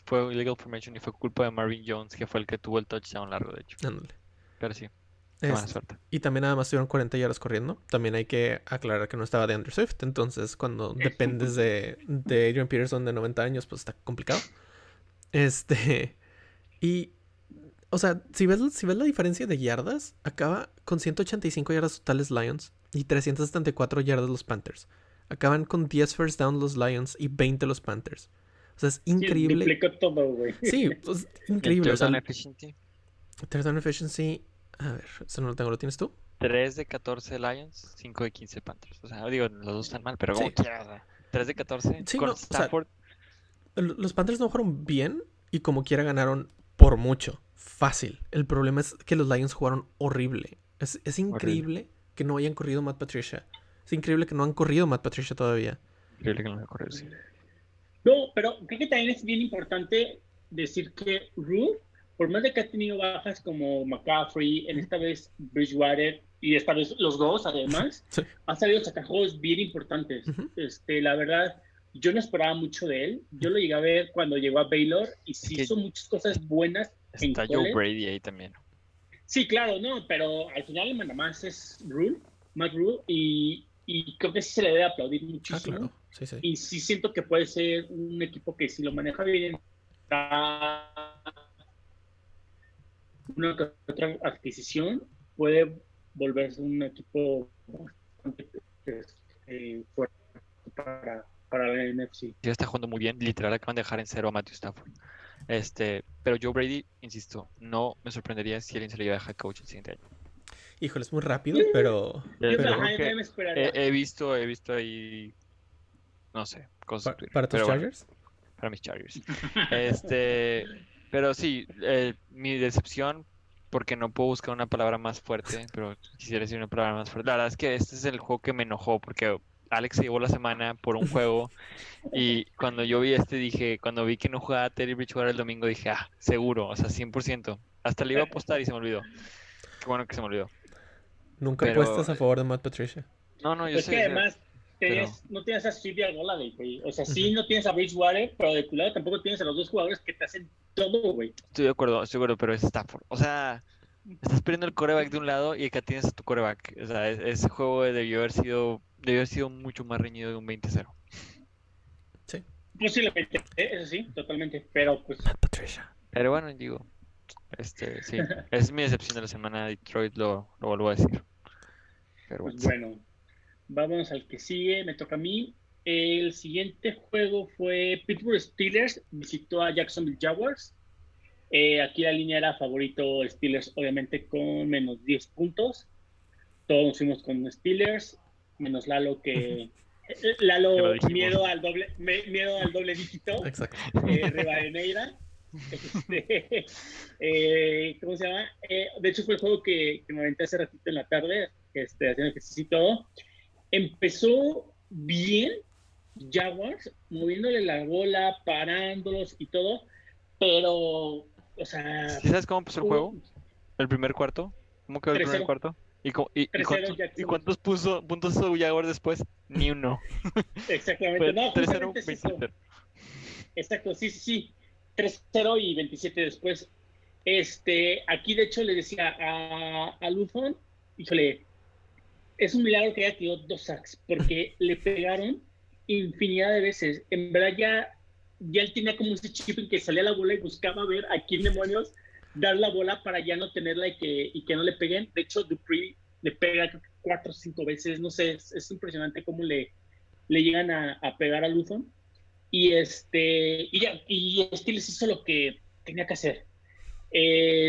Fue illegal formation y fue culpa de Marvin Jones, que fue el que tuvo el touchdown largo, de hecho. Ándale. Pero sí. Y también nada más tuvieron 40 yardas corriendo. También hay que aclarar que no estaba de DeAndre Swift. Entonces cuando dependes de Adrian Peterson de 90 años, pues está complicado. Y o sea, si ves la diferencia de yardas, acaba con 185 yardas totales Lions y 374 yardas los Panthers. Acaban con 10 first down los Lions y 20 los Panthers. O sea, es increíble. Duplicó todo, güey. Sí, pues, increíble. Third down efficiency. Third down efficiency. A ver, eso no lo tengo, ¿lo tienes tú? 3 de 14 Lions, 5 de 15 Panthers. O sea, digo, los dos están mal, pero como quieras. O sea, 3 de 14 sí, con Stafford. O sea, los Panthers no jugaron bien y como quiera ganaron por mucho. Fácil. El problema es que los Lions jugaron horrible. Es increíble que no hayan corrido Matt Patricia. Es increíble que no han corrido Matt Patricia todavía. Increíble que no hayan corrido, sí. No, pero creo que también es bien importante decir que Rue, por más de que ha tenido bajas como McCaffrey, en esta vez Bridgewater, y esta vez los dos además, sí, ha sabido sacar juegos bien importantes. Uh-huh. La verdad, yo no esperaba mucho de él. Yo lo llegué a ver cuando llegó a Baylor y sí hizo muchas cosas buenas. Está Joe Brady ahí también. Sí, claro, no, pero al final el manda más es Rule, Matt Rule, y creo que sí se le debe aplaudir muchísimo. Ah, claro. Sí. Y sí siento que puede ser un equipo que si lo maneja bien, una otra adquisición puede volverse un equipo fuerte para la NFC. Ya está jugando muy bien, literal acaban de dejar en cero a Matthew Stafford. Pero Joe Brady, insisto, no me sorprendería si alguien se lo lleva a dejar coach el siguiente año. Híjole, es muy rápido, pero he visto ahí, no sé, cosas. ¿Para tus Chargers? Bueno, para mis Chargers. Pero sí, mi decepción, porque no puedo buscar una palabra más fuerte, pero quisiera decir una palabra más fuerte. La verdad es que este es el juego que me enojó, porque Alex se llevó la semana por un juego, y cuando yo vi dije, cuando vi que no jugaba Terry Bridgewater el domingo, dije, seguro, o sea, 100%. Hasta le iba a apostar y se me olvidó. Qué bueno que se me olvidó. Nunca apuestas a favor de Matt Patricia. No, yo sé. Es que además no tienes a Steve Argola, güey. O sea, sí no tienes a Bridgewater, pero de tu lado tampoco tienes a los dos jugadores que te hacen todo, güey. Estoy de acuerdo, pero es Stafford. O sea, estás perdiendo el quarterback de un lado y acá tienes a tu quarterback. O sea, ese juego debió haber sido mucho más reñido de un 20-0. Sí. Posiblemente, eso sí, totalmente. Pero pues. Patricia. Pero bueno, digo, sí. Es mi decepción de la semana. Detroit lo vuelvo a decir. Pero bueno. Pues bueno, vámonos al que sigue. Me toca a mí. El siguiente juego fue Pittsburgh Steelers visitó a Jacksonville Jaguars. Aquí la línea era favorito Steelers, obviamente con menos 10 puntos. Todos nos fuimos con Steelers. Menos Lalo, que Lalo miedo al doble dígito. Exacto. Rivadeneira. ¿Cómo se llama? De hecho fue el juego que me aventé hace ratito en la tarde, haciendo ejercicio y todo. Empezó bien Jaguars, moviéndole la bola, parándolos y todo, pero o sea, ¿sabes cómo empezó el juego? ¿El primer cuarto? ¿Cómo quedó el primer cuarto? ¿Y cuántos puntos hizo Jaguars después? Ni uno. Exactamente. No, 3-0, 27. Exacto, sí. 3-0 y 27 después. Aquí, de hecho, le decía a Lufon, híjole, es un milagro que haya tirado 2 sacks, porque le pegaron infinidad de veces. En verdad, ya él tenía como ese chip en que salía la bola y buscaba ver a quién demonios dar la bola para ya no tenerla y que no le peguen. De hecho, Dupree le pega 4 o 5 veces, no sé, es impresionante cómo le llegan a pegar a Luthon. Y Steelers hizo lo que tenía que hacer.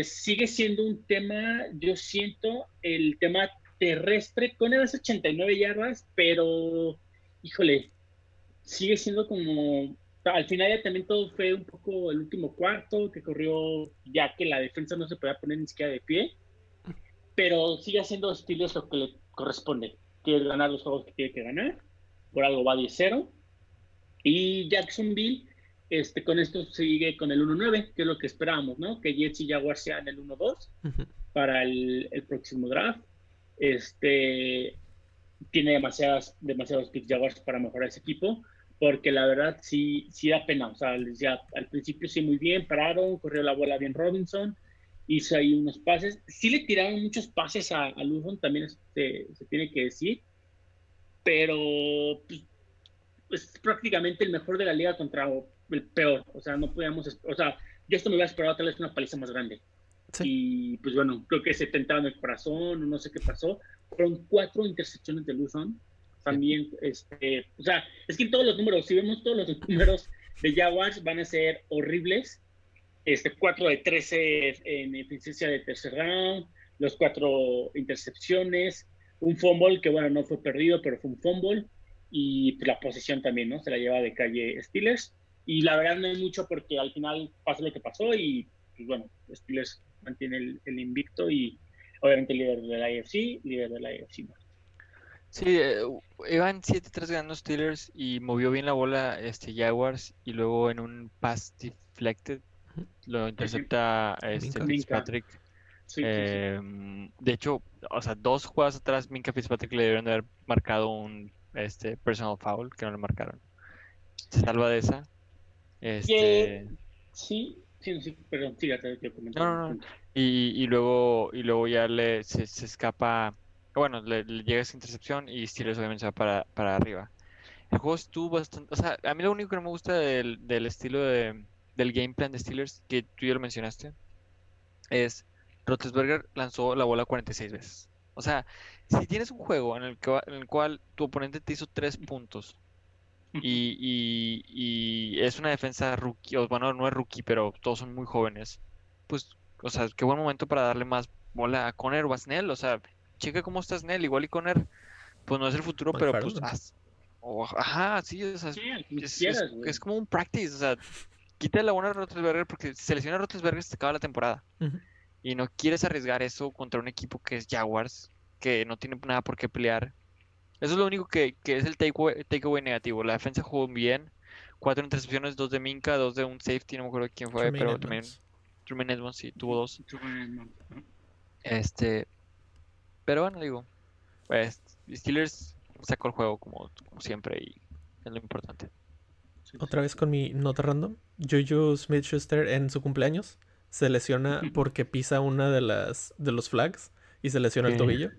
Sigue siendo un tema, yo siento, el tema terrestre con esas 89 yardas, pero, híjole, sigue siendo como al final ya también todo fue un poco el último cuarto, que corrió ya que la defensa no se podía poner ni siquiera de pie, pero sigue haciendo Steelers lo que le corresponde, quiere ganar los juegos que tiene que ganar, por algo va 10-0, y Jacksonville con esto sigue con el 1-9, que es lo que esperábamos, ¿no? Que Jets y Jaguars sean el 1-2 uh-huh. para el próximo draft. Tiene demasiados picks Jaguars para mejorar ese equipo, porque la verdad sí da pena. O sea, ya al principio sí muy bien, pararon, corrió la bola bien Robinson, hizo ahí unos pases. Sí le tiraron muchos pases a Luzon, también se tiene que decir, pero pues, es prácticamente el mejor de la liga contra el peor. O sea, no podíamos... O sea, yo esto me hubiera esperado tal vez una paliza más grande. Sí. Y pues bueno, creo que se tentaron el corazón, no sé qué pasó. Fueron 4 intercepciones de Luzon. También, o sea, es que todos los números, si vemos todos los números de Jaguars, van a ser horribles. 4 de 13 en eficiencia de tercer round, los 4 intercepciones, un fumble que, bueno, no fue perdido, pero fue un fumble, y pues, la posesión también, ¿no? Se la lleva de calle Steelers, y la verdad no hay mucho porque al final pasa lo que pasó, y pues, bueno, Steelers mantiene el invicto, y obviamente líder de la AFC, líder de la AFC North. Sí, iban 7-3 ganando Steelers y movió bien la bola Jaguars, y luego en un pass deflected lo intercepta Fitzpatrick. Sí, sí. De hecho, o sea, 2 jugadas atrás Minkah Fitzpatrick le debieron de haber marcado un personal foul que no le marcaron. Se salva de esa. Sí, perdón, sígate, te comenté. No. Y luego ya se escapa. Bueno, le llega esa intercepción y Steelers obviamente se va para arriba. El juego estuvo bastante... O sea, a mí lo único que no me gusta del estilo del game plan de Steelers, que tú ya lo mencionaste, es Roethlisberger lanzó la bola 46 veces. O sea, si tienes un juego en el cual tu oponente te hizo 3 puntos y es una defensa rookie, o bueno, no es rookie, pero todos son muy jóvenes, pues, o sea, qué buen momento para darle más bola a Conner o a Snell, o sea... Checa cómo está Snell, igual y Conner, pues no es el futuro, pero Farrell, pues... ¿no? Ajá, sí, o sea, es como un practice, o sea, quítale la buena a Roethlisberger, porque si se lesiona a Roethlisberger se acaba la temporada. Uh-huh. Y no quieres arriesgar eso contra un equipo que es Jaguars, que no tiene nada por qué pelear. Eso es lo único que es el takeaway negativo. La defensa jugó bien, 4 intercepciones, 2 de Minkah, 2 de un safety, no me acuerdo quién fue, pero también... Truman Edmonds, sí, tuvo 2. Pero bueno, digo, pues Steelers sacó el juego como siempre, y es lo importante. Otra vez con mi nota random. Juju Smith-Schuster en su cumpleaños se lesiona porque pisa una de los flags y se lesiona el tobillo.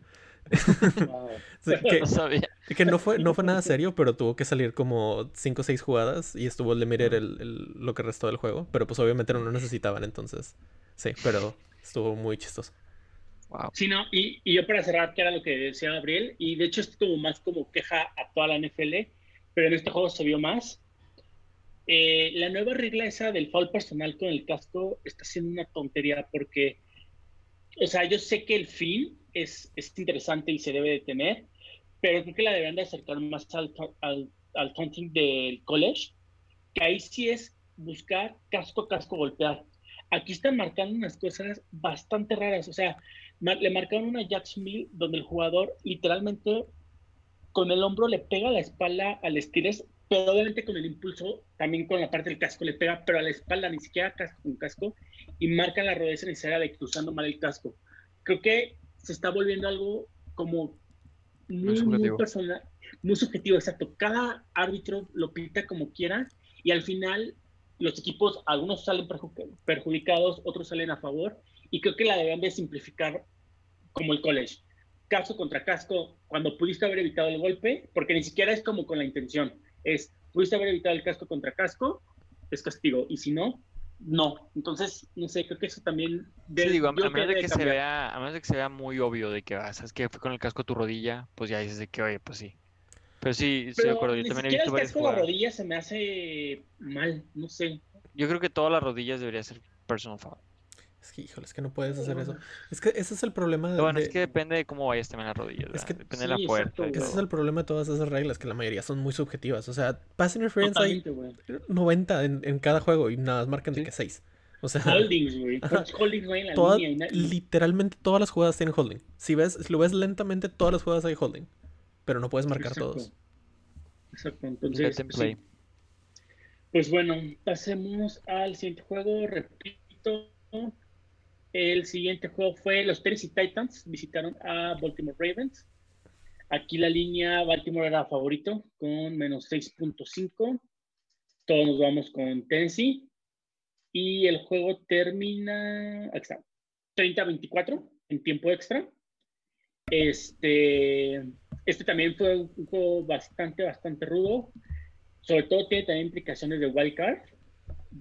No sabía. Que no fue nada serio, pero tuvo que salir como 5 o 6 jugadas y estuvo el de Mirer lo que restó del juego. Pero pues obviamente no lo necesitaban, entonces sí, pero estuvo muy chistoso. Wow. Sí, no, y yo para cerrar, que era lo que decía Gabriel, y de hecho es como más como queja a toda la NFL, pero en este juego se vio más. La nueva regla esa del foul personal con el casco está siendo una tontería porque, o sea, yo sé que el fin es interesante y se debe de tener, pero creo que la deberían de acercar más al taunting del college, que ahí sí es buscar casco, golpear. Aquí están marcando unas cosas bastante raras, o sea, le marcaron una Jacksonville donde el jugador literalmente con el hombro le pega la espalda al Steelers, pero obviamente con el impulso, también con la parte del casco le pega, pero a la espalda, ni siquiera casco con casco, y marcan la rodilla necesaria de que usando mal el casco. Creo que se está volviendo algo como muy personal, muy subjetivo, exacto. Cada árbitro lo pinta como quiera, y al final... los equipos, algunos salen perjudicados, otros salen a favor, y creo que la deben de simplificar como el college. Casco contra casco, cuando pudiste haber evitado el golpe, porque ni siquiera es como con la intención, es pudiste haber evitado el casco contra casco, es castigo, y si no, no. Entonces, no sé, creo que eso también... a menos de que se vea muy obvio de que, sabes que fue con el casco a tu rodilla, pues ya dices de que, oye, pues sí. Pero sí, estoy de acuerdo. Yo también he visto varias jugadas. La rodilla se me hace mal, no sé. Yo creo que todas las rodillas debería ser personal foul. Es que, híjole, es que no puedes hacer eso. Es que ese es el problema de... Bueno, es que depende de cómo vayas también las rodillas. Es que... Depende de la puerta. Ese es el problema de todas esas reglas, que la mayoría son muy subjetivas. O sea, pass interference hay 90 en cada juego y nada más marcan de que 6. O sea, holdings, güey. Holdings no hay en la línea. Literalmente todas las jugadas tienen holding. Si lo ves lentamente, todas las jugadas hay holding. Pero no puedes marcar todos. Exacto. Entonces, pues bueno, pasemos al siguiente juego. Repito, el siguiente juego fue los Tennessee Titans visitaron a Baltimore Ravens. Aquí la línea Baltimore era favorito con menos 6.5. Todos nos vamos con Tennessee. Y el juego termina 30-24 en tiempo extra. Este también fue un juego bastante rudo. Sobre todo tiene también implicaciones de wildcard.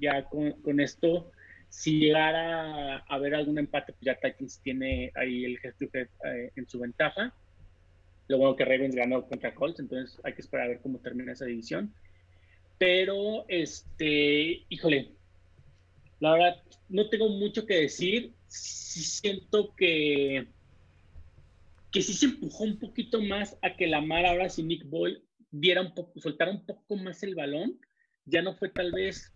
Ya con esto, si llegara a haber algún empate, pues ya Titans tiene ahí el head-to-head en su ventaja. Lo bueno que Ravens ganó contra Colts, entonces hay que esperar a ver cómo termina esa división. Pero, híjole, la verdad, no tengo mucho que decir. Sí siento que sí se empujó un poquito más a que Lamar ahora sin Nick Boyle soltara un poco más el balón. Ya no fue tal vez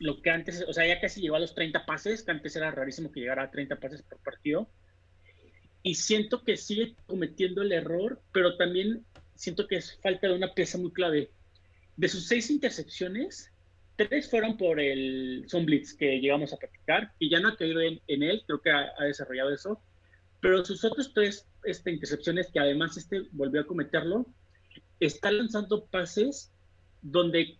lo que antes, o sea, ya casi llegó a los 30 pases, que antes era rarísimo que llegara a 30 pases por partido. Y siento que sigue cometiendo el error, pero también siento que es falta de una pieza muy clave. De sus 6 intercepciones, 3 fueron por el Zone Blitz que llegamos a practicar, y ya no ha caído en él, creo que ha desarrollado eso. Pero sus otros 3 intercepciones, que además volvió a cometerlo, está lanzando pases donde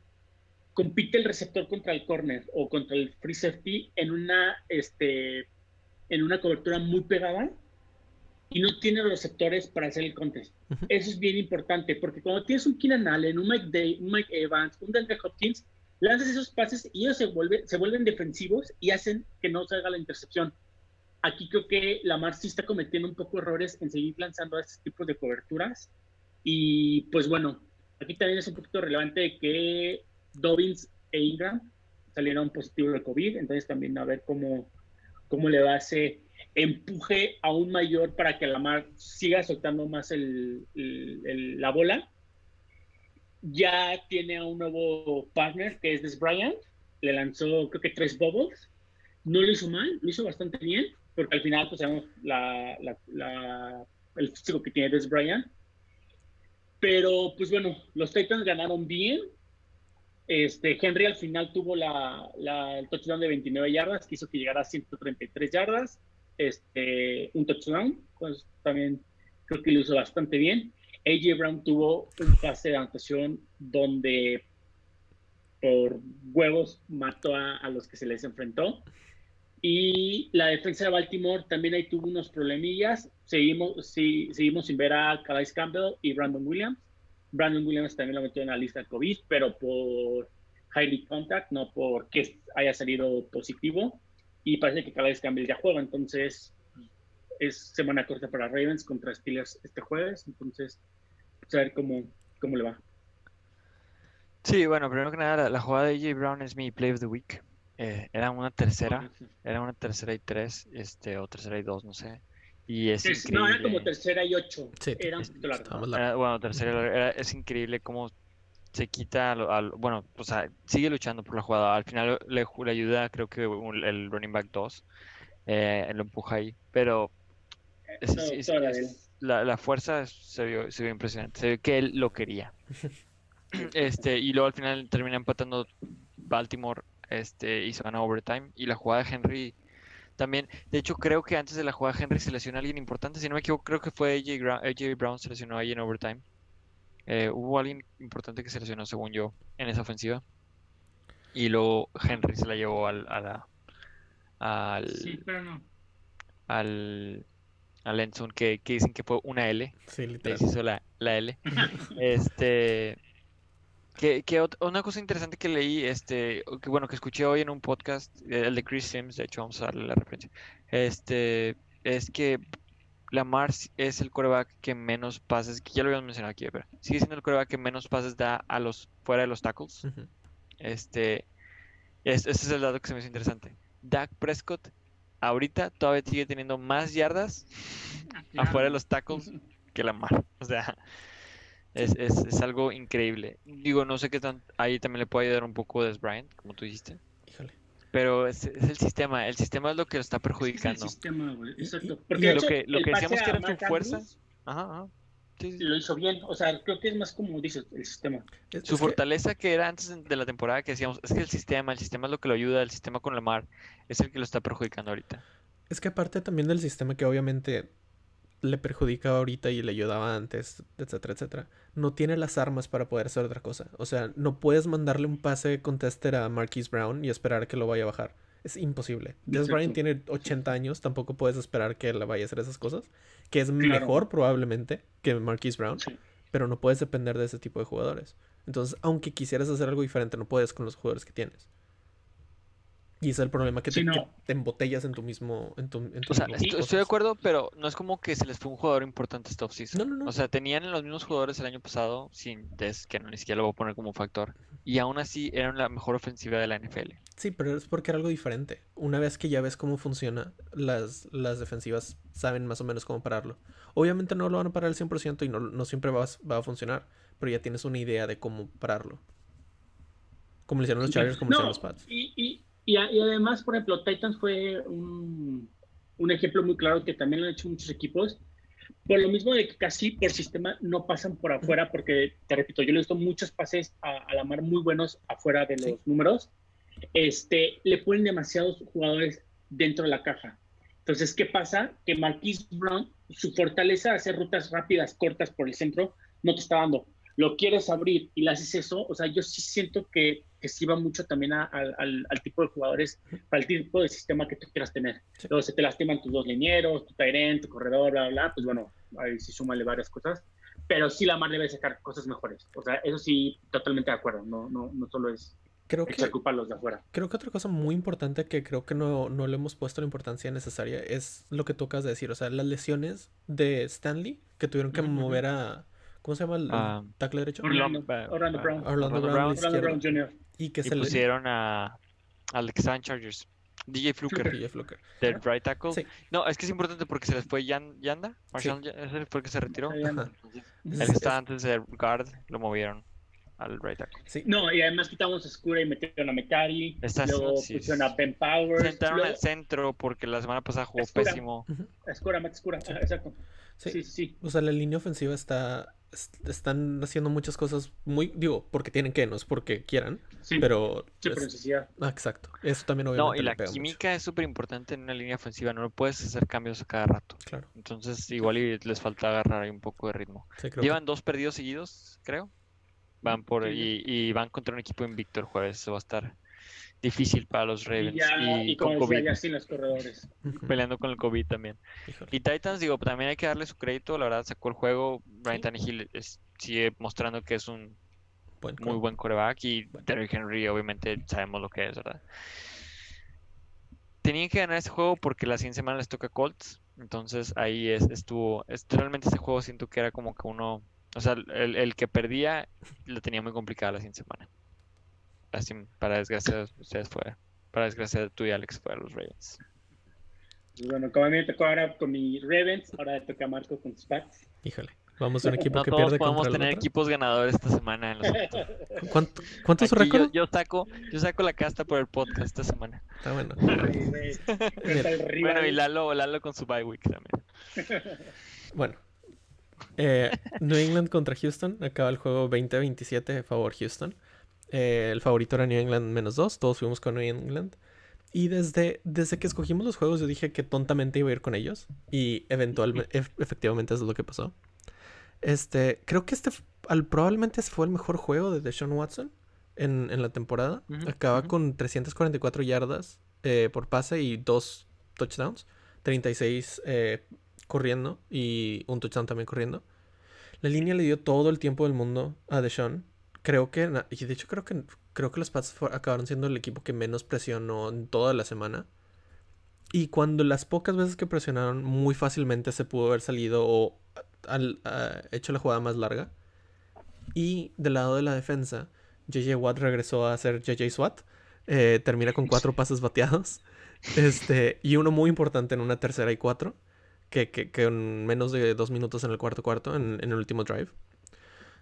compite el receptor contra el corner o contra el free safety en una cobertura muy pegada y no tiene los receptores para hacer el contest. Uh-huh. Eso es bien importante porque cuando tienes un Keenan Allen, un Mike Evans, un DeAndre Hopkins, lanzas esos pases y ellos se vuelven defensivos y hacen que no salga la intercepción. Aquí creo que Lamar sí está cometiendo un poco errores en seguir lanzando a estos tipos de coberturas. Y pues bueno, aquí también es un poquito relevante que Dobbins e Ingram salieron positivos de COVID, entonces también a ver cómo le va ese empuje aún mayor para que Lamar siga soltando más la bola. Ya tiene a un nuevo partner que es Des Bryant, le lanzó creo que 3 bobos, no lo hizo mal, lo hizo bastante bien, porque al final pues sabemos el físico que tiene Des Bryant. Pero, pues bueno, los Titans ganaron bien. Henry al final tuvo el touchdown de 29 yardas, que hizo que llegara a 133 yardas. Un touchdown, pues también creo que lo hizo bastante bien. A.J. Brown tuvo un pase de anotación donde por huevos mató a los que se les enfrentó. Y la defensa de Baltimore también ahí tuvo unos problemillas. Seguimos sin ver a Calais Campbell y Brandon Williams. Brandon Williams también lo metió en la lista de COVID, pero por highly contact, no porque haya salido positivo. Y parece que Calais Campbell ya juega, entonces es semana corta para Ravens contra Steelers este jueves. Entonces, a ver cómo le va. Sí, bueno, primero que nada, la jugada de AJ Brown es mi play of the week. Era una tercera y 3, o 3rd and 2, no sé. Y es increíble. No, era como 3rd and 8. Sí, es increíble cómo se quita, o sea, sigue luchando por la jugada. Al final le ayuda, creo que el running back 2, lo empuja ahí, pero la fuerza se vio impresionante, se vio que él lo quería. Y luego al final termina empatando Baltimore. Y se van a overtime, y la jugada de Henry también, de hecho creo que antes de la jugada de Henry se lesionó a alguien importante, si no me equivoco creo que fue AJ Brown, se lesionó ahí en overtime. Hubo alguien importante que se lesionó según yo en esa ofensiva, y luego Henry se la llevó al end zone, que dicen que fue una L, sí, literal. Hizo la L. Que una cosa interesante que leí, que escuché hoy en un podcast, el de Chris Sims, de hecho vamos a darle la referencia, es que Lamar es el quarterback que menos pases, que ya lo habíamos mencionado aquí, pero sigue siendo el quarterback que menos pases da a los fuera de los tackles. Uh-huh. Ese es el dato que se me hizo interesante. Dak Prescott ahorita todavía sigue teniendo más yardas afuera de los tackles que Lamar. O sea, es algo increíble. Digo, no sé qué tan... Ahí también le puede ayudar un poco Des Bryant, como tú dijiste. Híjole. Pero es el sistema. El sistema es lo que lo está perjudicando. Es el sistema, güey. Exacto. Porque de hecho, lo que decíamos que era su fuerza... Ajá. Sí. Lo hizo bien, o sea, creo que es más como dice el sistema. Su fortaleza que era antes de la temporada que decíamos, es que el sistema es lo que lo ayuda, el sistema con Lamar es el que lo está perjudicando ahorita. Es que aparte también del sistema que obviamente le perjudicaba ahorita y le ayudaba antes, etcétera, etcétera, no tiene las armas para poder hacer otra cosa. O sea, no puedes mandarle un pase contester a Marquise Brown y esperar que lo vaya a bajar. Es imposible. Des Bryant tiene 80 años, tampoco puedes esperar que él vaya a hacer esas cosas, que es mejor probablemente que Marquise Brown, pero no puedes depender de ese tipo de jugadores. Entonces, aunque quisieras hacer algo diferente, no puedes con los jugadores que tienes. Y ese es el problema, que te embotellas en tu mismo... Estoy de acuerdo, pero no es como que se les fue un jugador importante esta offseason. No. O sea, tenían los mismos jugadores el año pasado, sin Des, que no, ni siquiera lo voy a poner como factor. Y aún así, eran la mejor ofensiva de la NFL. Sí, pero es porque era algo diferente. Una vez que ya ves cómo funciona, las defensivas saben más o menos cómo pararlo. Obviamente no lo van a parar al 100% y no siempre va a funcionar, pero ya tienes una idea de cómo pararlo. Como lo hicieron los Chargers, como lo hicieron los Pats. Y además, por ejemplo, Titans fue un ejemplo muy claro que también lo han hecho muchos equipos. Por lo mismo de que casi por sistema no pasan por afuera, porque, te repito, yo le he visto muchos pases a Lamar muy buenos afuera de los números. Le ponen demasiados jugadores dentro de la caja. Entonces, ¿qué pasa? Que Marquise Brown, su fortaleza de hacer rutas rápidas, cortas por el centro, no te está dando. Lo quieres abrir y le haces eso. O sea, yo sí siento que sí va mucho también al tipo de jugadores, para el tipo de sistema que tú quieras tener. Entonces, se te lastiman tus dos linieros, tu tight end, tu corredor, bla, bla, pues bueno, ahí sí súmale varias cosas, pero sí Lamar debe sacar cosas mejores. O sea, eso sí, totalmente de acuerdo, no solo es culparlos de afuera. Creo que otra cosa muy importante que creo que no le hemos puesto la importancia necesaria es lo que tú acabas de decir, o sea, las lesiones de Stanley, que tuvieron que mover a... ¿Cómo se llama el tackle derecho? Orlando Brown Jr. Y que se pusieron a Alexander Chargers. DJ Fluker. Del right tackle. Sí. No, es que es importante porque se les fue Yanda. Marshall fue el que se retiró. Él estaba antes de guard, lo movieron al right tackle. Sí. No, y además quitamos a Skura y metieron a Mekari. Luego pusieron a Ben Powers. Sentaron al centro porque la semana pasada jugó pésimo. Matt Skura. Sí. Exacto. Sí. O sea, la línea ofensiva están haciendo muchas cosas muy... Digo, porque tienen que, no es porque quieran, pero... Sí, por necesidad. Exacto. Eso también obviamente. No, y la química es súper importante en una línea ofensiva. No puedes hacer cambios a cada rato. Claro. Entonces, igual y les falta agarrar ahí un poco de ritmo. Sí, llevan 2 perdidos seguidos, creo. Van por... Y van contra un equipo invicto el jueves. Eso va a estar difícil para los Ravens. Y con COVID. Ya sin los corredores. Peleando con el COVID también. Híjole. Y Titans, digo, también hay que darle su crédito. La verdad, sacó el juego. Ryan Tannehill sigue mostrando que es un muy buen quarterback. Y Derrick Henry, obviamente, sabemos lo que es, ¿verdad? Tenían que ganar ese juego porque la siguiente semana les toca Colts. Entonces, ahí estuvo... Realmente ese juego siento que era como que uno... O sea, el que perdía lo tenía muy complicada la siguiente semana. Así, para desgracia ustedes fue. Para desgracia tú y Alex fue a los Ravens. Bueno, como a mí me tocó ahora con mi Ravens, ahora le toca a Marco con sus Pats. Híjole, vamos a un equipo que pierde contra el otro. No podemos tener equipos ganadores esta semana en los otros. ¿Cuánto es su récord? Yo saco la casta por el podcast esta semana. Está bueno. Bueno, y Lalo con su bye week también. Bueno. New England contra Houston. Acaba el juego 20-27 a favor Houston. El favorito era New England -2. Todos fuimos con New England. Y desde que escogimos los juegos, yo dije que tontamente iba a ir con ellos. Y eventualmente, efectivamente, eso es lo que pasó. Creo que probablemente fue el mejor juego de Deshaun Watson en la temporada. Acaba con 344 yardas por pase y 2 touchdowns. 36 corriendo y un touchdown también corriendo. La línea le dio todo el tiempo del mundo a Deshaun. Creo que los Pats acabaron siendo el equipo que menos presionó en toda la semana. Y cuando las pocas veces que presionaron, muy fácilmente se pudo haber salido o hecho la jugada más larga. Y del lado de la defensa, JJ Watt regresó a ser JJ Swatt. Termina con 4 pases bateados. Y uno muy importante en una 3rd y 4, que en menos de 2 minutos en el cuarto, en el último drive.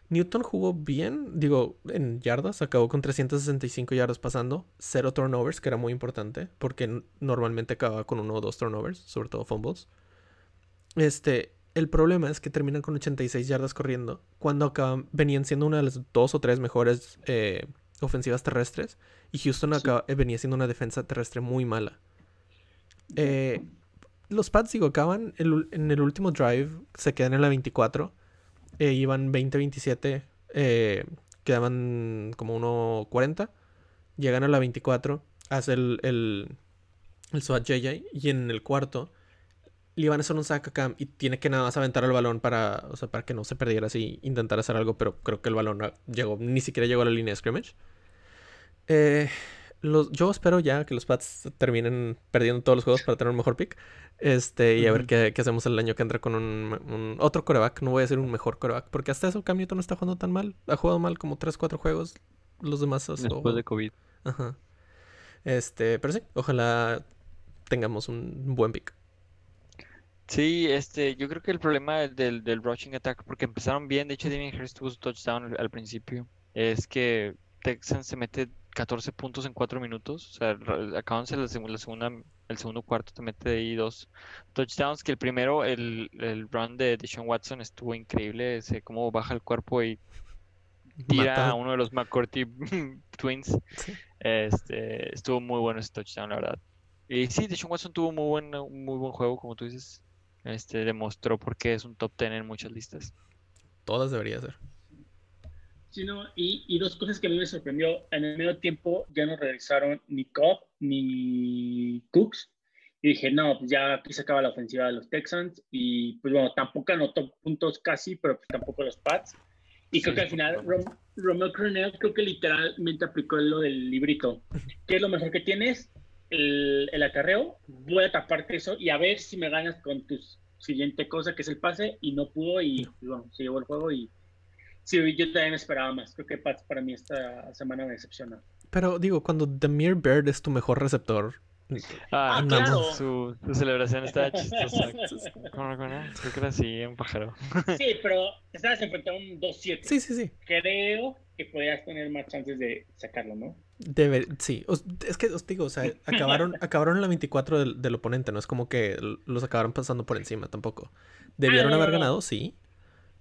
Newton jugó bien, digo, en yardas, acabó con 365 yardas pasando, 0 turnovers, que era muy importante, porque normalmente acababa con 1 o 2 turnovers, sobre todo fumbles. El problema es que terminan con 86 yardas corriendo, cuando acaban, venían siendo una de las 2 o 3 mejores ofensivas terrestres, y Houston venía siendo una defensa terrestre muy mala. Los Pats, digo, acaban en el último drive, se quedan en la 24. Iban 20-27, quedaban como 1:40, llegan a la 24, hace el SWAT JJ, y en el cuarto le iban a hacer un sack a Cam y tiene que nada más aventar el balón para que no se perdiera, así intentar hacer algo, pero creo que el balón ni siquiera llegó a la línea de scrimmage. Yo espero ya que los Pats terminen perdiendo todos los juegos para tener un mejor pick. Y a ver qué hacemos el año que entra con un otro quarterback. No voy a decir un mejor quarterback, porque hasta eso Cam Newton no está jugando tan mal. Ha jugado mal como 3-4 juegos. Los demás después de COVID. Ajá. Pero sí, ojalá tengamos un buen pick. Sí, yo creo que el problema del rushing attack, porque empezaron bien, de hecho Damien Harris tuvo su touchdown al principio, es que Texans se mete 14 puntos en 4 minutos, o sea, acabándose el segundo cuarto te mete ahí 2 touchdowns, que el primero, el run de Deshaun Watson estuvo increíble, cómo baja el cuerpo y tira a uno de los McCourty Twins, sí. Estuvo muy bueno ese touchdown, la verdad. Y sí, Deshaun Watson tuvo un muy buen juego, como tú dices, demostró por qué es un top 10 en muchas listas. Todas debería ser. Sí, no, y 2 cosas que a mí me sorprendió. En el medio tiempo ya no regresaron ni Cobb ni Cooks. Y dije, no, pues ya aquí se acaba la ofensiva de los Texans. Y pues bueno, tampoco anotó puntos casi, pero pues tampoco los Pats. Y creo que al final Romeo Crennel creo que literalmente aplicó lo del librito. ¿Qué es lo mejor que tienes? El acarreo. Voy a taparte eso y a ver si me ganas con tu siguiente cosa, que es el pase. Y no pudo y bueno, se llevó el juego y... Sí, yo también esperaba más. Creo que Pats para mí esta semana me decepciona. Pero digo, cuando Damier Byrd es tu mejor receptor... Claro. Su celebración estaba chistosa. Creo que era así, un pájaro. Sí, pero estabas enfrentando un 2-7. Sí. Creo que podrías tener más chances de sacarlo, ¿no? Sí. Es que os digo, o sea, acabaron la 24 del oponente. No es como que los acabaron pasando por encima tampoco. Debieron haber ganado, sí.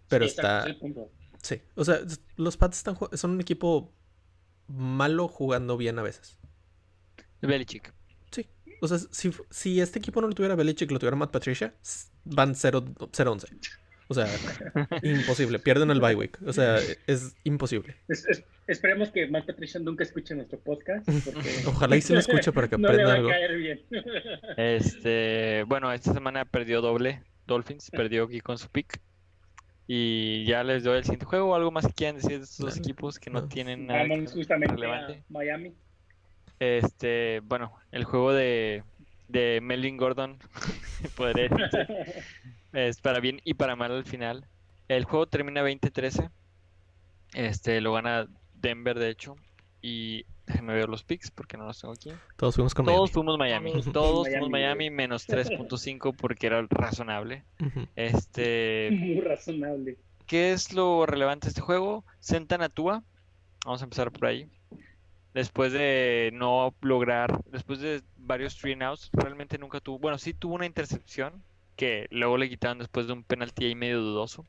Pero sí, está... Sí, o sea, los Pats son un equipo malo jugando bien a veces. Belichick. Sí, o sea, si este equipo no lo tuviera Belichick, lo tuviera Matt Patricia, van 0-11. O sea, imposible, pierden el bye week. O sea, es imposible. Esperemos que Matt Patricia nunca escuche nuestro podcast. Porque... Ojalá y se lo escuche para que aprenda algo. No le va a caer bien. Bueno, esta semana perdió doble. Dolphins perdió aquí con su pick. Y ya les doy el siguiente juego. ¿Algo más que quieran decir de estos dos equipos que no tienen nada relevante? Miami. Bueno, el juego de Melvin Gordon podría decirse, es para bien y para mal al final. El juego termina 20-13. Lo gana Denver, de hecho. Y déjenme ver los picks porque no los tengo aquí. Todos fuimos con Miami. Todos fuimos Miami menos 3.5 porque era razonable. Muy razonable. ¿Qué es lo relevante de este juego? Sentan a Tua. Vamos a empezar por ahí. Después de varios three and outs, realmente nunca tuvo... Bueno, sí tuvo una intercepción que luego le quitaron después de un penalti ahí medio dudoso.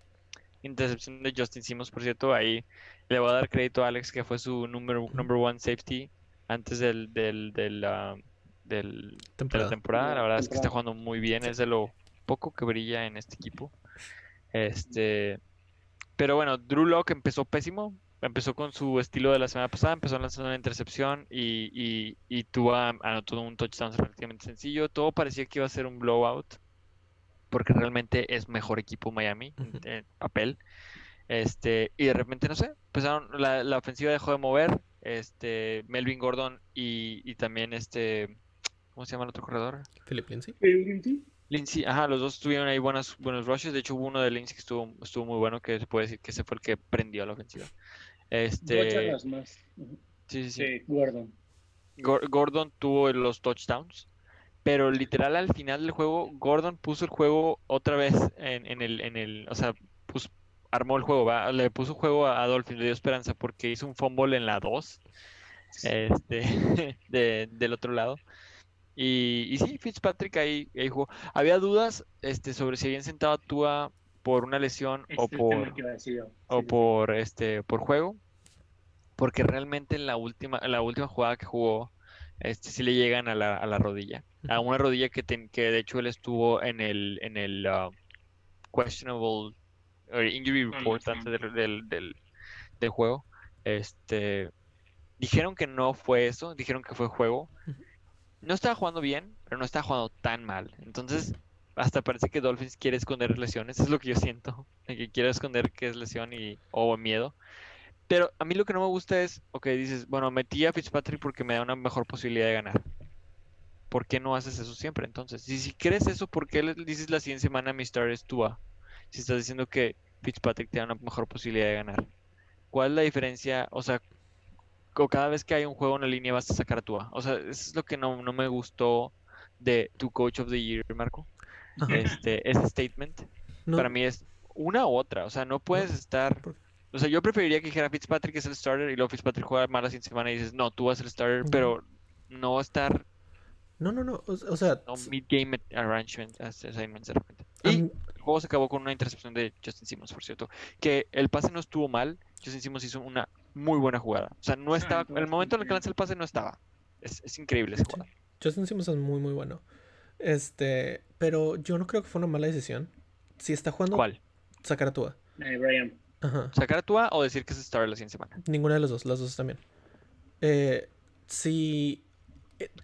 Intercepción de Justin Simmons, por cierto, ahí le voy a dar crédito a Alex, que fue su number one safety antes de la temporada. La verdad es que está jugando muy bien, es de lo poco que brilla en este equipo. Pero bueno, Drew Lock empezó pésimo, empezó con su estilo de la semana pasada, empezó lanzando una intercepción y Tua anotó un touchdown relativamente sencillo. Todo parecía que iba a ser un blowout, porque realmente es mejor equipo Miami en papel. Y de repente, no sé, empezaron, la ofensiva dejó de mover. Melvin Gordon y también ¿cómo se llama el otro corredor? Philip Lindsay. Lindsay, ajá, los dos tuvieron ahí buenos rushes. De hecho, hubo uno de Lindsay que estuvo muy bueno, que se puede decir que ese fue el que prendió a la ofensiva. Sí, Gordon tuvo los touchdowns. pero literal al final del juego Gordon puso el juego otra vez en el o sea, armó el juego, ¿va? Le puso juego a Dolphins, le dio esperanza porque hizo un fumble en la 2 del otro lado. Y sí, Fitzpatrick ahí jugó. Había dudas sobre si habían sentado a Tua por una lesión o por juego, porque realmente en la última jugada que jugó sí le llegan a la rodilla, a una rodilla que de hecho él estuvo en el questionable injury report antes del juego. Dijeron que no fue eso, dijeron que fue juego. No estaba jugando bien, pero no estaba jugando tan mal. Entonces, hasta parece que Dolphins quiere esconder lesiones. Es lo que yo siento, que quiere esconder que es lesión o miedo. Pero a mí lo que no me gusta es, ok, dices, bueno, metí a Fitzpatrick porque me da una mejor posibilidad de ganar. ¿Por qué no haces eso siempre? Entonces, si crees eso, ¿por qué le dices la siguiente semana mi star es Tua? Si estás diciendo que Fitzpatrick te da una mejor posibilidad de ganar. ¿Cuál es la diferencia? O sea, cada vez que hay un juego en la línea vas a sacar a Tua. O sea, eso es lo que no me gustó de tu Coach of the Year, Marco. Ese statement. No. Para mí es una u otra. O sea, no puedes estar... O sea, yo preferiría que dijera Fitzpatrick es el starter y luego Fitzpatrick juega mal la siguiente semana y dices, no, tú vas el starter, pero no estar... No. O sea... No mid-game arrangement, assignment, de repente. Y el juego se acabó con una intercepción de Justin Simmons, por cierto. Que el pase no estuvo mal. Justin Simmons hizo una muy buena jugada. O sea, no estaba... En el momento en el que lanza el pase no estaba. Es increíble esa jugada. Justin Simmons es muy, muy bueno. Pero yo no creo que fue una mala decisión. Si está jugando... ¿Cuál? Sacar a Tua. Brian. Ajá. ¿Sacar a Tua o decir que es star la siguiente semana? Ninguna de las dos están bien. Si...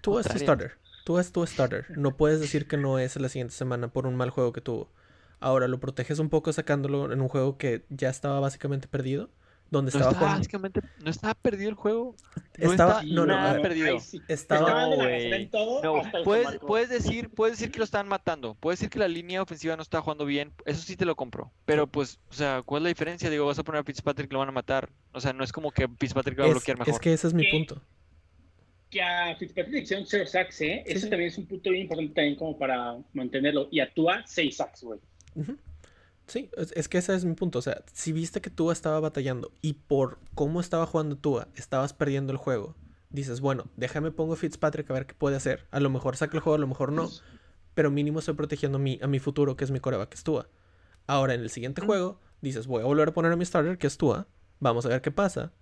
Tua es tu starter. Tua es tu starter. No puedes decir que no es la siguiente semana por un mal juego que tuvo. Ahora lo proteges un poco sacándolo en un juego que ya estaba básicamente perdido. Donde no estaba básicamente... No estaba perdido el juego. No estaba perdido. Ay, sí. Puedes decir que lo estaban matando. Puedes decir que la línea ofensiva no estaba jugando bien. Eso sí te lo compro. Pero pues, o sea, ¿cuál es la diferencia? Digo, vas a poner a Fitzpatrick, lo van a matar. O sea, no es como que Fitzpatrick va a bloquear mejor. Es que ese es mi punto. Que a Fitzpatrick le hicieron 0 sacks, ¿eh? Sí. Eso también es un punto bien importante también como para mantenerlo. Y a Tua 6 sacks, güey. Uh-huh. Sí, es que ese es mi punto. O sea, si viste que Tua estaba batallando y por cómo estaba jugando Tua, estabas perdiendo el juego. Dices, bueno, déjame pongo a Fitzpatrick a ver qué puede hacer. A lo mejor saca el juego, a lo mejor no. Pero mínimo estoy protegiendo a mi futuro, que es mi coreback, que es Tua. Ahora, en el siguiente juego, dices, voy a volver a poner a mi starter, que es Tua. Vamos a ver qué pasa.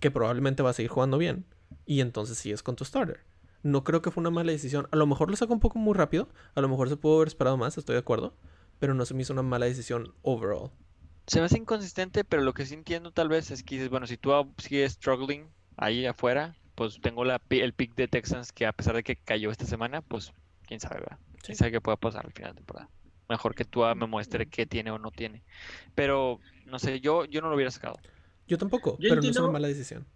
Que probablemente va a seguir jugando bien. Y entonces sigues con tu starter. No creo que fue una mala decisión. A lo mejor lo sacó un poco muy rápido. A lo mejor se pudo haber esperado más, estoy de acuerdo. Pero no se me hizo una mala decisión overall. Se me hace inconsistente, pero lo que sí entiendo tal vez es que dices, bueno, si tú sigues struggling ahí afuera, pues tengo el pick de Texans que a pesar de que cayó esta semana, pues quién sabe, ¿verdad? Sí. Quién sabe qué pueda pasar al final de temporada. Mejor que tú me muestre qué tiene o no tiene. Pero, no sé, yo no lo hubiera sacado. Yo tampoco, pero no es una mala decisión.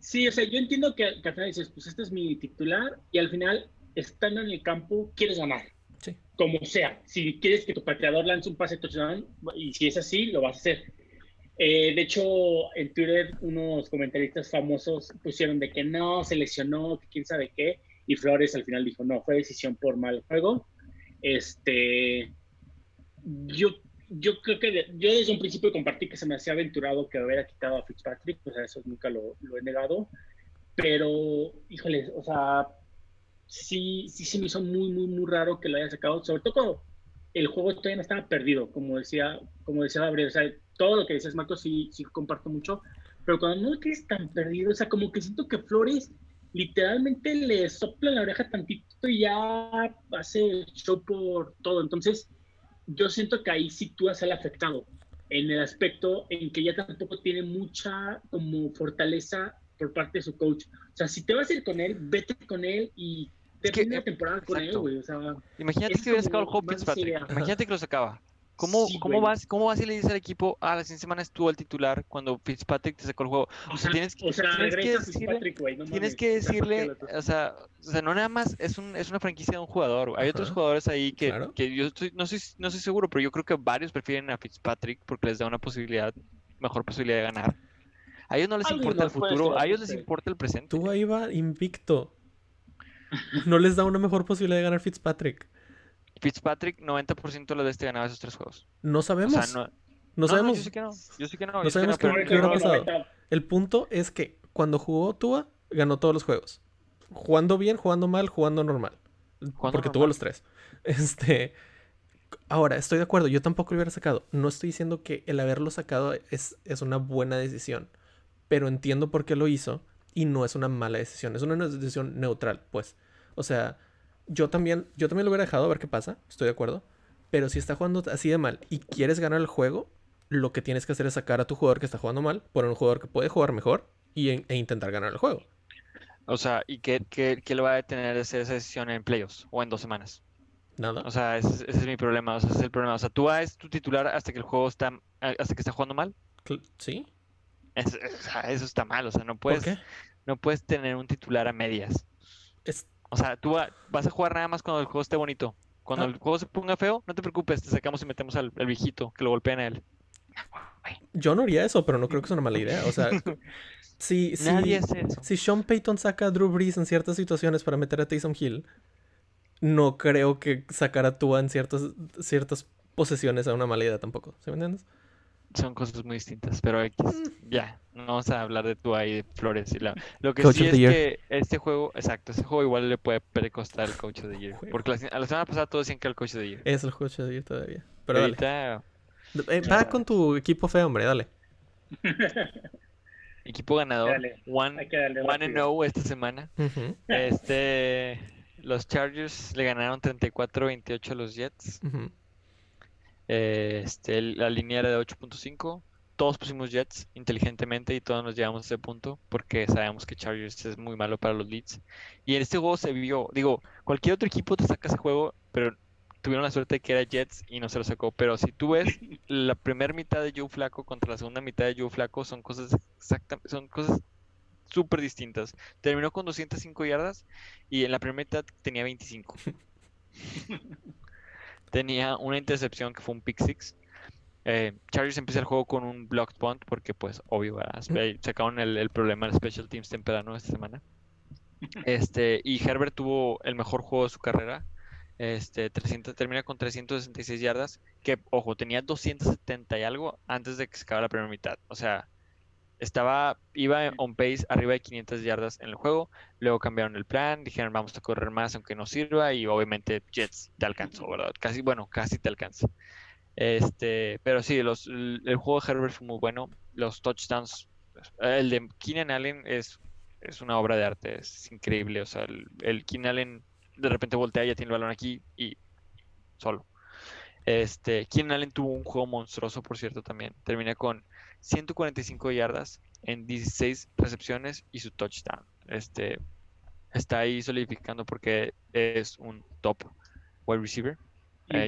Sí, o sea, yo entiendo que al final dices, pues este es mi titular y al final, estando en el campo, quieres ganar. Sí. Como sea, si quieres que tu pateador lance un pase touchdown, y si es así, lo vas a hacer. De hecho, en Twitter, unos comentaristas famosos pusieron de que no, se lesionó, quién sabe qué, y Flores al final dijo, no, fue decisión por mal juego. Yo creo que yo desde un principio compartí que se me hacía aventurado que hubiera quitado a Fitzpatrick, o sea, eso nunca lo he negado, pero, híjole, o sea, sí se me hizo muy, muy, muy raro que lo haya sacado, sobre todo cuando el juego todavía no estaba perdido, como decía Gabriel, o sea, todo lo que dices, Marco, sí comparto mucho, pero cuando no lo tienes tan perdido, o sea, como que siento que Flores literalmente le sopla la oreja tantito y ya hace show por todo, entonces... Yo siento que ahí sí tú has al afectado en el aspecto en que ya tampoco tiene mucha como fortaleza por parte de su coach. O sea, si te vas a ir con él, vete con él y termina la temporada con él, güey. O sea, imagínate que hubiera sacado el juego Fitzpatrick. Imagínate que lo sacaba. ¿Cómo vas y le dices al equipo, la siguiente semana estuvo el titular cuando Fitzpatrick te sacó el juego? Tienes que decirle, o sea, no nada más es una franquicia de un jugador. Hay otros jugadores ahí que yo estoy, no soy seguro, pero yo creo que varios prefieren a Fitzpatrick porque les da una mejor posibilidad de ganar. A ellos no les importa el futuro, a ellos les importa el presente. Tú ahí vas invicto. ¿No les da una mejor posibilidad de ganar Fitzpatrick? Fitzpatrick, 90% de las veces te ganaba esos tres juegos. No sabemos. O sea, no sabemos. Yo sé que no. No sabemos qué ha pasado. El punto es que cuando jugó Tua, ganó todos los juegos. Jugando bien, jugando mal, jugando normal. Porque tuvo los tres. Ahora, estoy de acuerdo. Yo tampoco lo hubiera sacado. No estoy diciendo que el haberlo sacado es una buena decisión. Pero entiendo por qué lo hizo. Y no es una mala decisión. Es una decisión neutral, pues. O sea, yo también lo hubiera dejado a ver qué pasa. Estoy de acuerdo. Pero si está jugando así de mal y quieres ganar el juego, lo que tienes que hacer es sacar a tu jugador que está jugando mal por un jugador que puede jugar mejor e intentar ganar el juego. O sea, ¿y qué lo va a detener de hacer esa decisión en playoffs o en 2 semanas? Nada. O sea, ese es mi problema. O sea, ese es el problema. O sea, tú vas tu titular hasta que está jugando mal. Sí. Eso está mal. O sea, no puedes tener un titular a medias. O sea, tú vas a jugar nada más cuando el juego esté bonito. Cuando el juego se ponga feo, no te preocupes, te sacamos y metemos al viejito que lo golpean a él. Yo no haría eso, pero no creo que sea una mala idea. O sea, si Sean Payton saca a Drew Brees en ciertas situaciones para meter a Taysom Hill, no creo que sacar a Tua en ciertas posesiones sea una mala idea tampoco. ¿Sí me entiendes? Son cosas muy distintas, pero no vamos a hablar de Tua y de Flores. Y lo que coach sí es year. Que este juego igual le puede costar el Coach of the Year. Porque la semana pasada todos decían que el Coach of the Year. Es el Coach of the Year todavía. Pero ahorita... Para con tu equipo feo, hombre, dale. Equipo ganador. Dale. One and O esta semana. Uh-huh. Los Chargers le ganaron 34-28 a los Jets. Uh-huh. La línea era de 8.5. Todos pusimos Jets inteligentemente y todos nos llevamos a ese punto porque sabemos que Chargers es muy malo para los leads. Y en este juego se vio, digo, cualquier otro equipo te saca ese juego, pero tuvieron la suerte de que era Jets y no se lo sacó. Pero si tú ves la primera mitad de Joe Flacco contra la segunda mitad de Joe Flacco, son cosas súper distintas. Terminó con 205 yardas y en la primera mitad tenía 25. Tenía una intercepción que fue un pick six. Chargers empieza el juego con un blocked punt porque pues obvio, ¿verdad? Sacaron el problema del special teams temprano esta semana. Y Herbert tuvo el mejor juego de su carrera. Termina con 366 yardas, que ojo, tenía 270 y algo antes de que se acabara la primera mitad. O sea, iba on pace arriba de 500 yardas en el juego. Luego cambiaron el plan, dijeron vamos a correr más aunque no sirva, y obviamente Jets te alcanzó, ¿verdad? Casi te alcanza. Pero sí, el juego de Herbert fue muy bueno. Los touchdowns, el de Keenan Allen es una obra de arte, es increíble. O sea, el Keenan Allen de repente voltea, ya tiene el balón aquí y solo. Keenan Allen tuvo un juego monstruoso, por cierto, también. Termina con 145 yardas en 16 recepciones y su touchdown. Está ahí solidificando porque es un top wide receiver.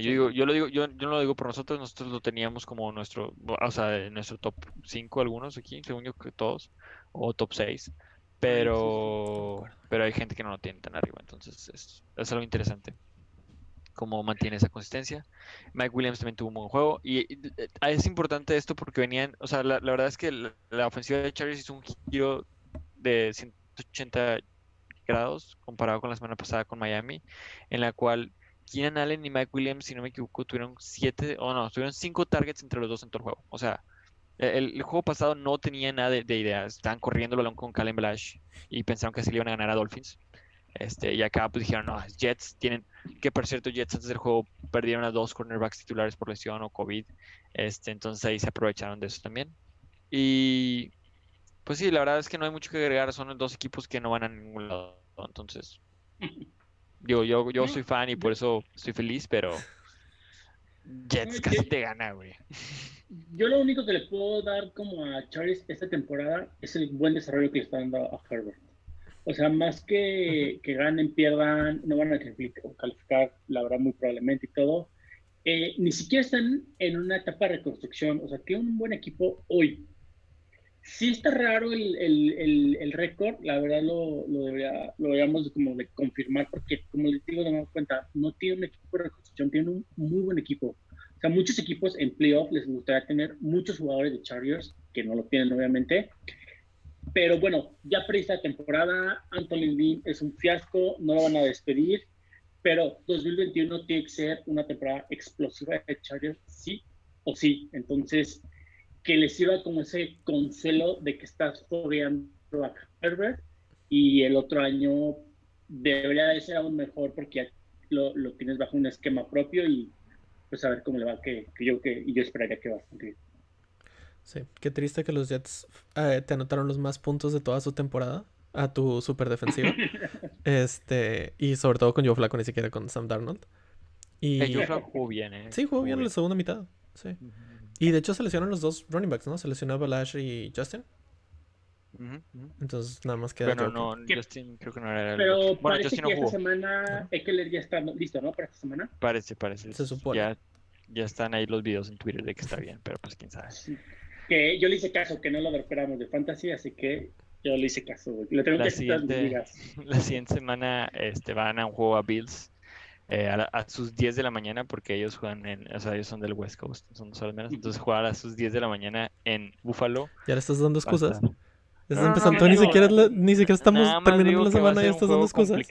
Yo no lo digo por nosotros lo teníamos como nuestro, o sea, nuestro top 5 algunos aquí, según yo que todos, o top 6. Pero hay gente que no lo tiene tan arriba, entonces es algo interesante cómo mantiene esa consistencia. Mike Williams también tuvo un buen juego y es importante esto porque venían, o sea, la verdad es que la ofensiva de Chargers hizo un giro de 180 grados comparado con la semana pasada con Miami, en la cual Keenan Allen y Mike Williams, si no me equivoco, tuvieron 5 targets entre los dos en todo el juego. O sea, el juego pasado no tenía nada de ideas. Estaban corriendo el balón con Kalen Blash y pensaron que así le iban a ganar a Dolphins. Y acá pues dijeron, no, Jets tienen... Que por cierto, Jets antes del juego perdieron a 2 cornerbacks titulares por lesión o COVID. Entonces ahí se aprovecharon de eso también. Y pues sí, la verdad es que no hay mucho que agregar. Son los dos equipos que no van a ningún lado. Entonces, digo, yo soy fan y por eso estoy feliz, pero... Jets casi te gana, güey. Yo lo único que le puedo dar como a Chargers esta temporada es el buen desarrollo que le está dando a Herbert. O sea, más que ganen, pierdan, no van a calificar, la verdad, muy probablemente y todo. Ni siquiera están en una etapa de reconstrucción. O sea, tienen un buen equipo hoy. Sí está raro el récord, la verdad lo deberíamos como de confirmar porque, como les digo, nos damos cuenta, no tiene un equipo de reconstrucción, tiene un muy buen equipo. O sea, muchos equipos en playoff les gustaría tener muchos jugadores de Chargers, que no lo tienen obviamente, Pero bueno, ya para esta temporada, Anthony Lynn es un fiasco, no lo van a despedir, pero 2021 tiene que ser una temporada explosiva de Chargers, sí o sí. Entonces, que les sirva como ese consuelo de que estás rodeando a Herbert, y el otro año debería de ser aún mejor porque ya lo tienes bajo un esquema propio, y pues a ver cómo le va, yo esperaría que bastante bien. Sí, qué triste que los Jets te anotaron los más puntos de toda su temporada a tu super defensiva. Y sobre todo con Joe Flacco, ni siquiera con Sam Darnold. Y Joe Flacco jugó bien, ¿eh? Sí, jugó bien en la segunda mitad. Sí. Y de hecho se lesionaron los dos running backs, ¿no? Se lesionó Balash y Justin. Entonces nada más queda. Pero no, Justin creo que no era el... Pero bueno, Justin no jugó. Esta semana Ekeler ya está listo, ¿no? Para esta semana. Parece. Se supone. Ya están ahí los videos en Twitter de que está bien, pero pues quién sabe. Sí. Que yo le hice caso, que no lo recuperamos de fantasy, así que yo le hice caso. Lo tengo que citar, la siguiente semana van a un juego a Bills a sus 10 de la mañana, porque ellos juegan ellos son del West Coast, son dos horas menos, entonces juegan a sus 10 de la mañana en Buffalo. Ya le estás dando excusas. Ni siquiera estamos terminando la semana y ya estás dando excusas. Es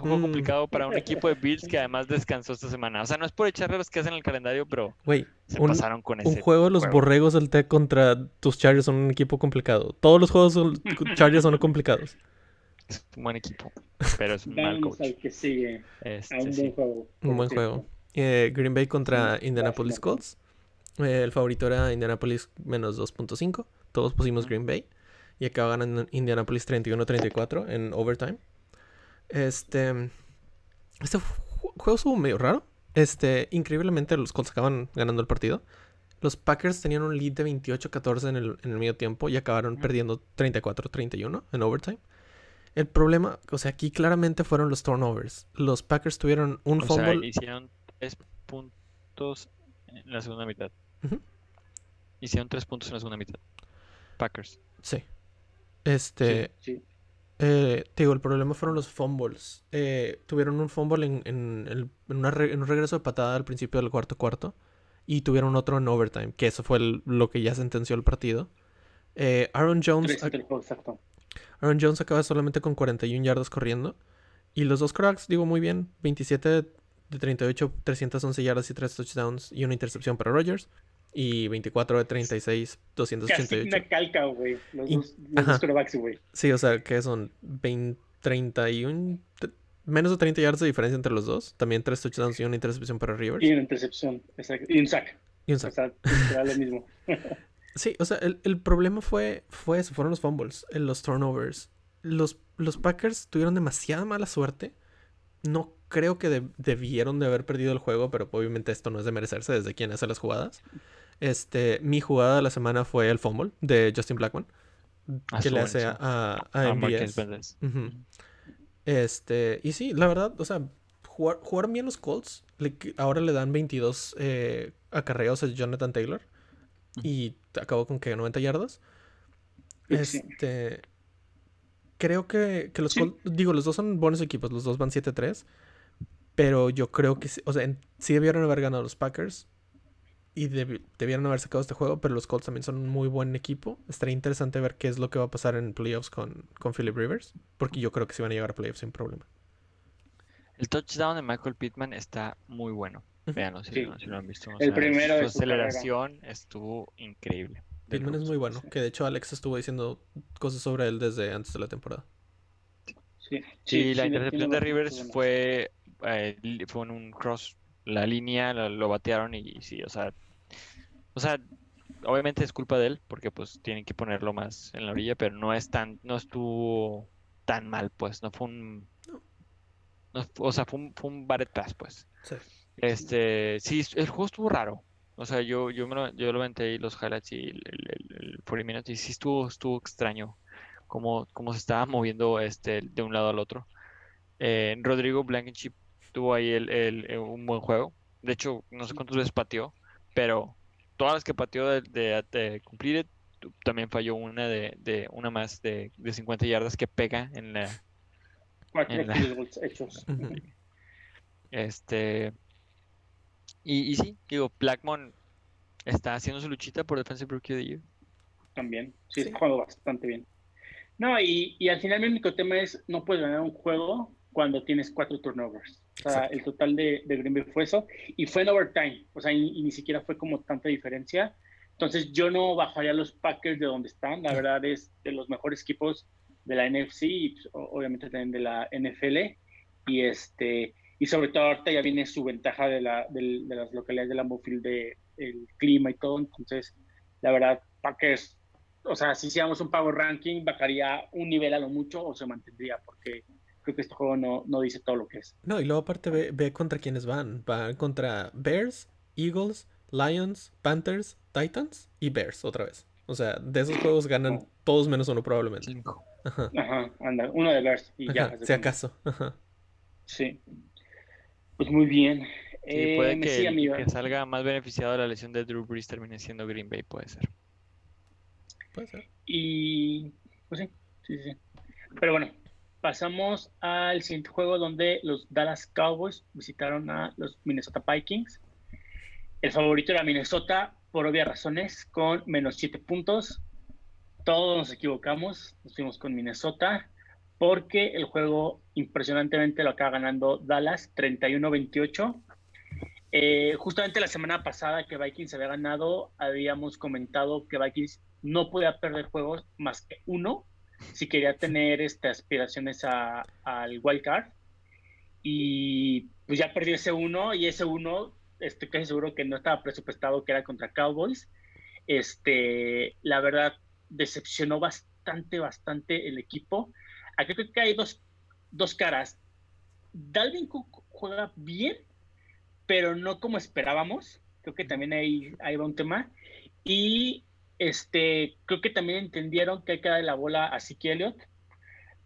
un juego complicado para un equipo de Bills que además descansó esta semana. O sea, no es por echarle los que hacen el calendario, pero pasaron con ese. Un juego de los borregos del Tech contra tus Chargers son un equipo complicado. Todos los juegos Chargers son complicados. Es un buen equipo, pero es un mal coach. Al que sigue. A un buen juego. Un buen juego. Green Bay contra Indianapolis Colts. El favorito era Indianapolis menos 2.5. Todos pusimos Green Bay. Y acaba ganando Indianapolis 31-34 en overtime. Este juego estuvo medio raro. Increíblemente los Colts acaban ganando el partido. Los Packers tenían un lead de 28-14 en el medio tiempo y acabaron perdiendo 34-31 en overtime. El problema, o sea, aquí claramente fueron los turnovers. Los Packers tuvieron un fumble. O sea, hicieron 3 puntos en la segunda mitad. Uh-huh. Hicieron 3 puntos en la segunda mitad. Packers. Sí. Sí. Te digo, el problema fueron los fumbles. Tuvieron un fumble en un regreso de patada al principio del cuarto, y tuvieron otro en overtime, que eso fue lo que ya sentenció el partido. Aaron Jones acaba solamente con 41 yardas corriendo, y los dos cracks, digo, muy bien, 27 de 38, 311 yardas y 3 touchdowns y una intercepción para Rodgers. Y 24 de 36, 288. Casi una calca, güey. Los quarterbacks, güey. Sí, o sea, que son 31... menos de 30 yardas de diferencia entre los dos. También 3 touchdowns y una intercepción para Rivers. Y una intercepción, exacto. Y un sack. O sea, era lo mismo. Sí, o sea, el problema fue eso. Fueron los fumbles, los turnovers. Los Packers tuvieron demasiada mala suerte. No creo que debieron de haber perdido el juego, pero obviamente esto no es de merecerse desde quien hace las jugadas. Mi jugada de la semana fue el fumble de Justin Blackmon, que le hace a MVS. Uh-huh. Y sí, la verdad, o sea, jugaron bien los Colts. Ahora le dan 22 acarreos a Jonathan Taylor, y acabó con que 90 yardas. Creo que los Colts, digo, los dos son buenos equipos, los dos van 7-3, pero yo creo que, o sea, sí debieron haber ganado los Packers y debieron haber sacado este juego, pero los Colts también son un muy buen equipo. Estaría interesante ver qué es lo que va a pasar en playoffs con Philip Rivers, porque yo creo que sí van a llegar a playoffs sin problema. El touchdown de Michael Pittman está muy bueno. Veanlo si lo han visto. El primero de su aceleración estuvo increíble. Pittman es muy bueno, que de hecho Alex estuvo diciendo cosas sobre él desde antes de la temporada. Sí, la intercepción de Rivers fue en un cross, la línea, lo batearon y sí, o sea, obviamente es culpa de él, porque pues tienen que ponerlo más en la orilla, pero no estuvo tan mal, pues, no fue un... No, o sea, fue un Barrett Pass, pues. Sí. Sí, el juego estuvo raro. O sea, yo lo aventé y los highlights y el 40 minutes, y sí estuvo extraño cómo se estaba moviendo de un lado al otro. Rodrigo Blankenship tuvo ahí un buen juego. De hecho, no sé cuántas veces pateó, pero todas las que pateó de cumplir, también falló una más de 50 yardas que pega en la... Cuatro field goals hechos. Y sí, digo, Blackmon está haciendo su luchita por Defensive Rookie of the Year. También, sí, jugó bastante bien. No, y al final mi único tema es, no puedes ganar un juego cuando tienes 4 turnovers. O sea, el total de Green Bay fue eso, y fue en overtime, o sea, y ni siquiera fue como tanta diferencia. Entonces yo no bajaría a los Packers de donde están, la verdad es de los mejores equipos de la NFC y pues, obviamente también de la NFL, y sobre todo ahorita ya viene su ventaja de las localidades de Lambeau Field, del clima y todo. Entonces la verdad Packers, o sea, si hiciéramos un power ranking, bajaría un nivel a lo mucho o se mantendría, porque creo que este juego no dice todo lo que es. No, y luego aparte ve contra quienes van. Van contra Bears, Eagles, Lions, Panthers, Titans y Bears otra vez. O sea, de esos juegos ganan todos menos uno probablemente. 5. Ajá, anda, uno de Bears y ya. Si acaso. Ajá. Sí. Pues muy bien. Sí, puede que salga más beneficiado de la lesión de Drew Brees, termine siendo Green Bay, puede ser. Puede ser. Y pues sí. Pero bueno, pasamos al siguiente juego donde los Dallas Cowboys visitaron a los Minnesota Vikings. El favorito era Minnesota, por obvias razones, con menos 7 puntos. Todos nos equivocamos, nos fuimos con Minnesota, porque el juego impresionantemente lo acaba ganando Dallas, 31-28. Justamente la semana pasada que Vikings había ganado, habíamos comentado que Vikings no podía perder juegos más que uno, si quería tener aspiraciones al wild card, y pues ya perdió ese uno, estoy casi seguro que no estaba presupuestado que era contra Cowboys. La verdad decepcionó bastante el equipo. Aquí creo que hay dos caras. Dalvin Cook juega bien, pero no como esperábamos, creo que también ahí va un tema, y creo que también entendieron que hay que darle la bola a Zeke Elliott.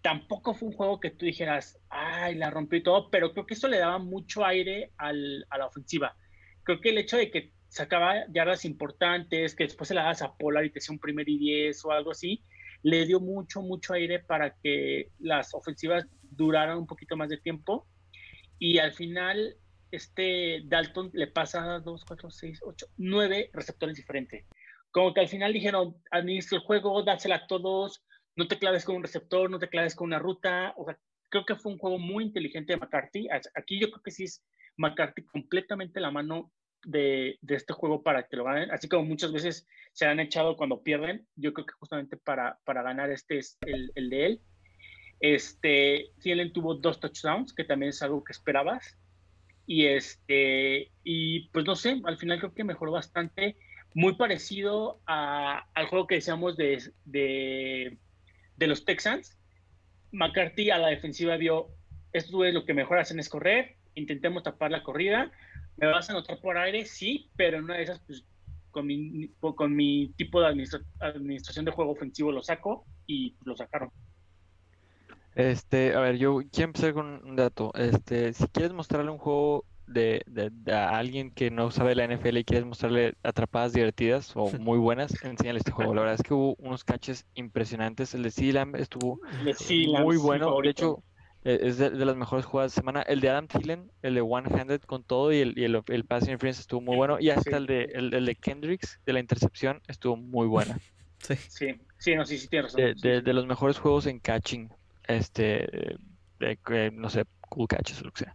Tampoco fue un juego que tú dijeras, ay, la rompí todo, pero creo que eso le daba mucho aire a la ofensiva. Creo que el hecho de que sacaba yardas importantes, que después se la das a Pollard y te hacía un 1st y 10 o algo así, le dio mucho aire para que las ofensivas duraran un poquito más de tiempo. Y al final, Dalton le pasa 2, 4, 6, 8, 9 receptores diferentes. Como que al final dijeron, administra el juego, dásela a todos, no te claves con un receptor, no te claves con una ruta. O sea, creo que fue un juego muy inteligente de McCarthy. Aquí yo creo que sí es McCarthy completamente la mano de este juego para que lo ganen. Así como muchas veces se han echado cuando pierden, yo creo que justamente para ganar este es el de él. Thielen tuvo 2 touchdowns, que también es algo que esperabas. Y pues no sé, al final creo que mejoró bastante. Muy parecido al juego que decíamos de los Texans. McCarthy a la defensiva vio, esto es lo que mejor hacen es correr, intentemos tapar la corrida, me vas a anotar por aire, sí, pero en una de esas, pues, con mi tipo de administración de juego ofensivo lo saco, y lo sacaron. A ver, yo quiero empezar con un dato. Si quieres mostrarle un juego de a alguien que no sabe la NFL y quieres mostrarle atrapadas divertidas o muy buenas, enséñale este juego. La verdad es que hubo unos catches impresionantes. El de Lamb estuvo muy bueno. De hecho, es de las mejores jugadas de semana. El de Adam Thielen, el de one-handed con todo, y el pass interference estuvo muy bueno. Y hasta el de Kendricks, de la intercepción, estuvo muy buena. Sí, tienes razón. De los mejores juegos en catching, no sé, cool catches o lo que sea.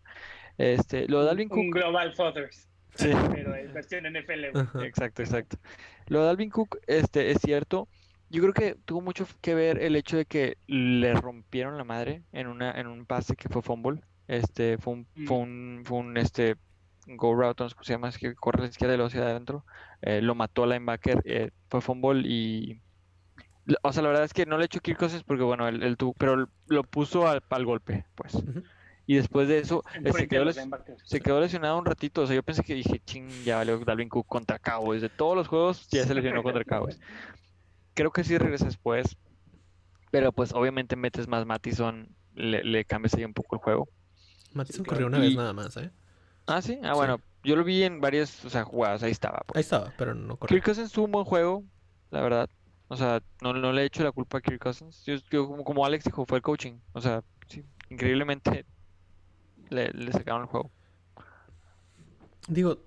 Lo de Dalvin Cook, un Global Fathers, sí, pero en versión NFL. Ajá. Exacto. Lo de Dalvin Cook, es cierto. Yo creo que tuvo mucho que ver el hecho de que le rompieron la madre en un pase que fue fumble. Fue un go route, no sé cómo se llama, es que corre a la izquierda y luego hacia adentro. Lo mató a linebacker, fue fumble y... O sea, la verdad es que no le echó kill cosas porque, bueno, él tuvo... Pero lo puso al golpe, pues. Uh-huh. Y después de eso, se quedó lesionado un ratito. O sea, yo pensé que dije, ya valió Dalvin Cook contra Cowboys. De todos los juegos, ya se lesionó contra Cowboys. Creo que sí regresa después. Pero pues, obviamente, metes más Mattison. Le cambias ahí un poco el juego. Mattison corrió una vez nada más, ¿eh? Ah, sí. Ah, bueno. Yo lo vi en varias jugadas. Ahí estaba. Pues. Ahí estaba, pero no corrió. Kirk Cousins tuvo un buen juego, la verdad. O sea, no le he hecho la culpa a Kirk Cousins. Yo como Alex dijo, fue el coaching. O sea, sí, increíblemente... Le sacaron el juego. Digo,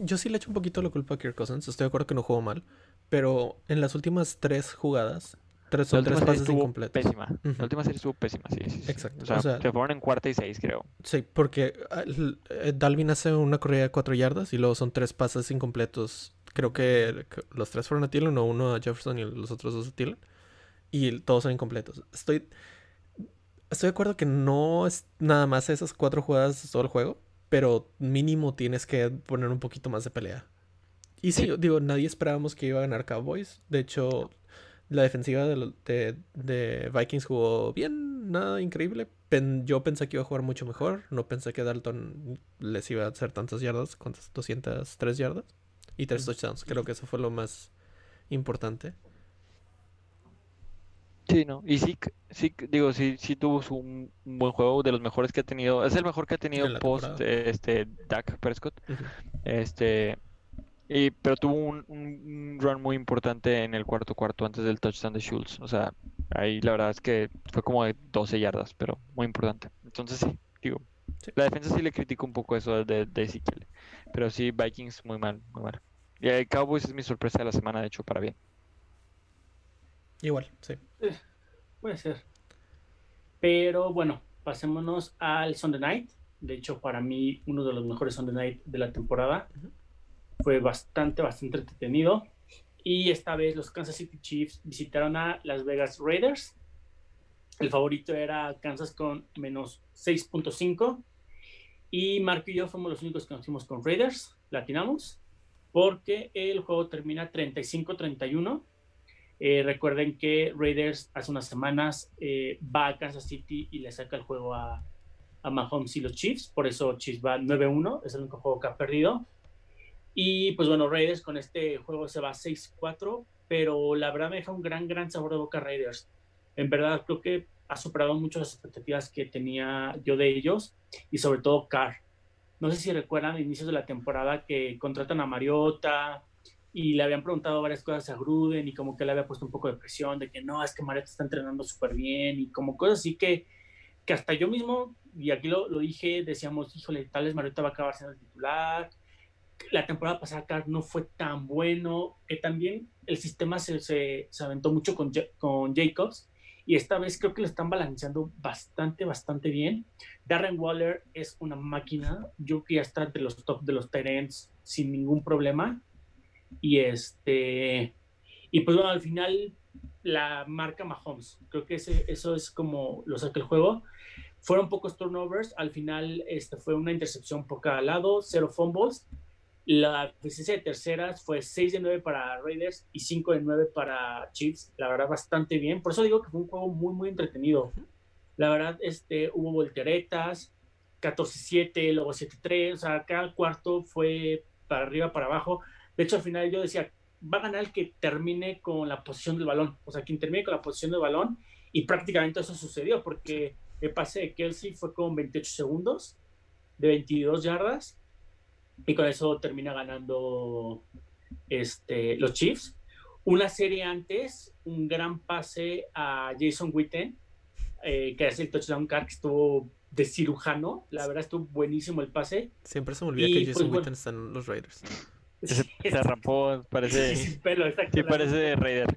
yo sí le echo un poquito la culpa a Kirk Cousins. Estoy de acuerdo que no jugó mal, pero en las últimas 3 jugadas Tres pases incompletos. La última serie estuvo pésima, sí. Exacto. O sea, se fueron en cuarta y 6, creo. Sí, porque Dalvin hace una corrida de 4 yardas y luego son 3 pases incompletos. Creo que los 3 fueron a Thielen, uno a Jefferson y los otros 2 a Thielen. Y todos son incompletos. Estoy de acuerdo que no es nada más esas 4 jugadas todo el juego, pero mínimo tienes que poner un poquito más de pelea. Y sí, digo, nadie esperábamos que iba a ganar Cowboys. De hecho, la defensiva de Vikings jugó bien, nada increíble. Yo pensé que iba a jugar mucho mejor. No pensé que Dalton les iba a hacer tantas yardas, ¿cuántas? 203 yardas y 3 touchdowns. Creo que eso fue lo más importante. Sí, no. Y sí tuvo un buen juego, de los mejores que ha tenido. Es el mejor que ha tenido post Dak Prescott. Uh-huh. Pero tuvo un run muy importante en el cuarto antes del touchdown de Schultz. O sea, ahí la verdad es que fue como de 12 yardas, pero muy importante. Entonces sí. La defensa sí le criticó un poco eso de Ezekiel. Pero sí, Vikings muy mal. Y el Cowboys es mi sorpresa de la semana, de hecho, para bien. Igual, sí. Puede ser. Pero bueno, pasémonos al Sunday Night. De hecho, para mí, uno de los mejores Sunday Night de la temporada. Uh-huh. Fue bastante entretenido. Y esta vez los Kansas City Chiefs visitaron a Las Vegas Raiders. El favorito era Kansas con menos 6.5. Y Marco y yo fuimos los únicos que nos fuimos con Raiders. Latinamos. Porque el juego termina 35-31. Recuerden que Raiders hace unas semanas va a Kansas City y le saca el juego a Mahomes y los Chiefs. Por eso Chiefs va 9-1. Es el único juego que ha perdido. Y pues bueno, Raiders con este juego se va 6-4, pero la verdad me deja un gran sabor de boca Raiders. En verdad creo que ha superado mucho las expectativas que tenía yo de ellos, y sobre todo Carr. No sé si recuerdan inicios de la temporada que contratan a Mariota y le habían preguntado varias cosas a Gruden, y como que le había puesto un poco de presión de que no, es que Mariota está entrenando súper bien, y como cosas así que hasta yo mismo, y aquí lo dije, decíamos, híjole, tal vez Mariota va a acabar siendo el titular. La temporada pasada Carr no fue tan bueno, que también el sistema se aventó mucho con Jacobs, y esta vez creo que lo están balanceando bastante bien. Darren Waller es una máquina, yo creo que ya está entre los top de los tight ends sin ningún problema, y pues bueno, al final la marca Mahomes, creo que eso es como lo saca el juego. Fueron pocos turnovers, al final fue una intercepción por cada lado, 0 fumbles. La eficiencia de terceras fue 6 de 9 para Raiders y 5 de 9 para Chiefs. La verdad, bastante bien. Por eso digo que fue un juego muy entretenido. La verdad, hubo volteretas, 14-7, luego 7-3. O sea, cada cuarto fue para arriba, para abajo. De hecho, al final yo decía, va a ganar el que termine con la posición del balón. O sea, quien termine con la posición del balón. Y prácticamente eso sucedió, porque el pase de Kelsey fue con 28 segundos de 22 yardas. Y con eso termina ganando los Chiefs. Una serie antes, un gran pase a Jason Witten, que hace el touchdown Carr, que estuvo de cirujano. La verdad, estuvo buenísimo el pase. Siempre se me olvida que Jason Witten está en los Raiders. Se rampó, parece. Sí, pelo, exacto, sí, parece Raider.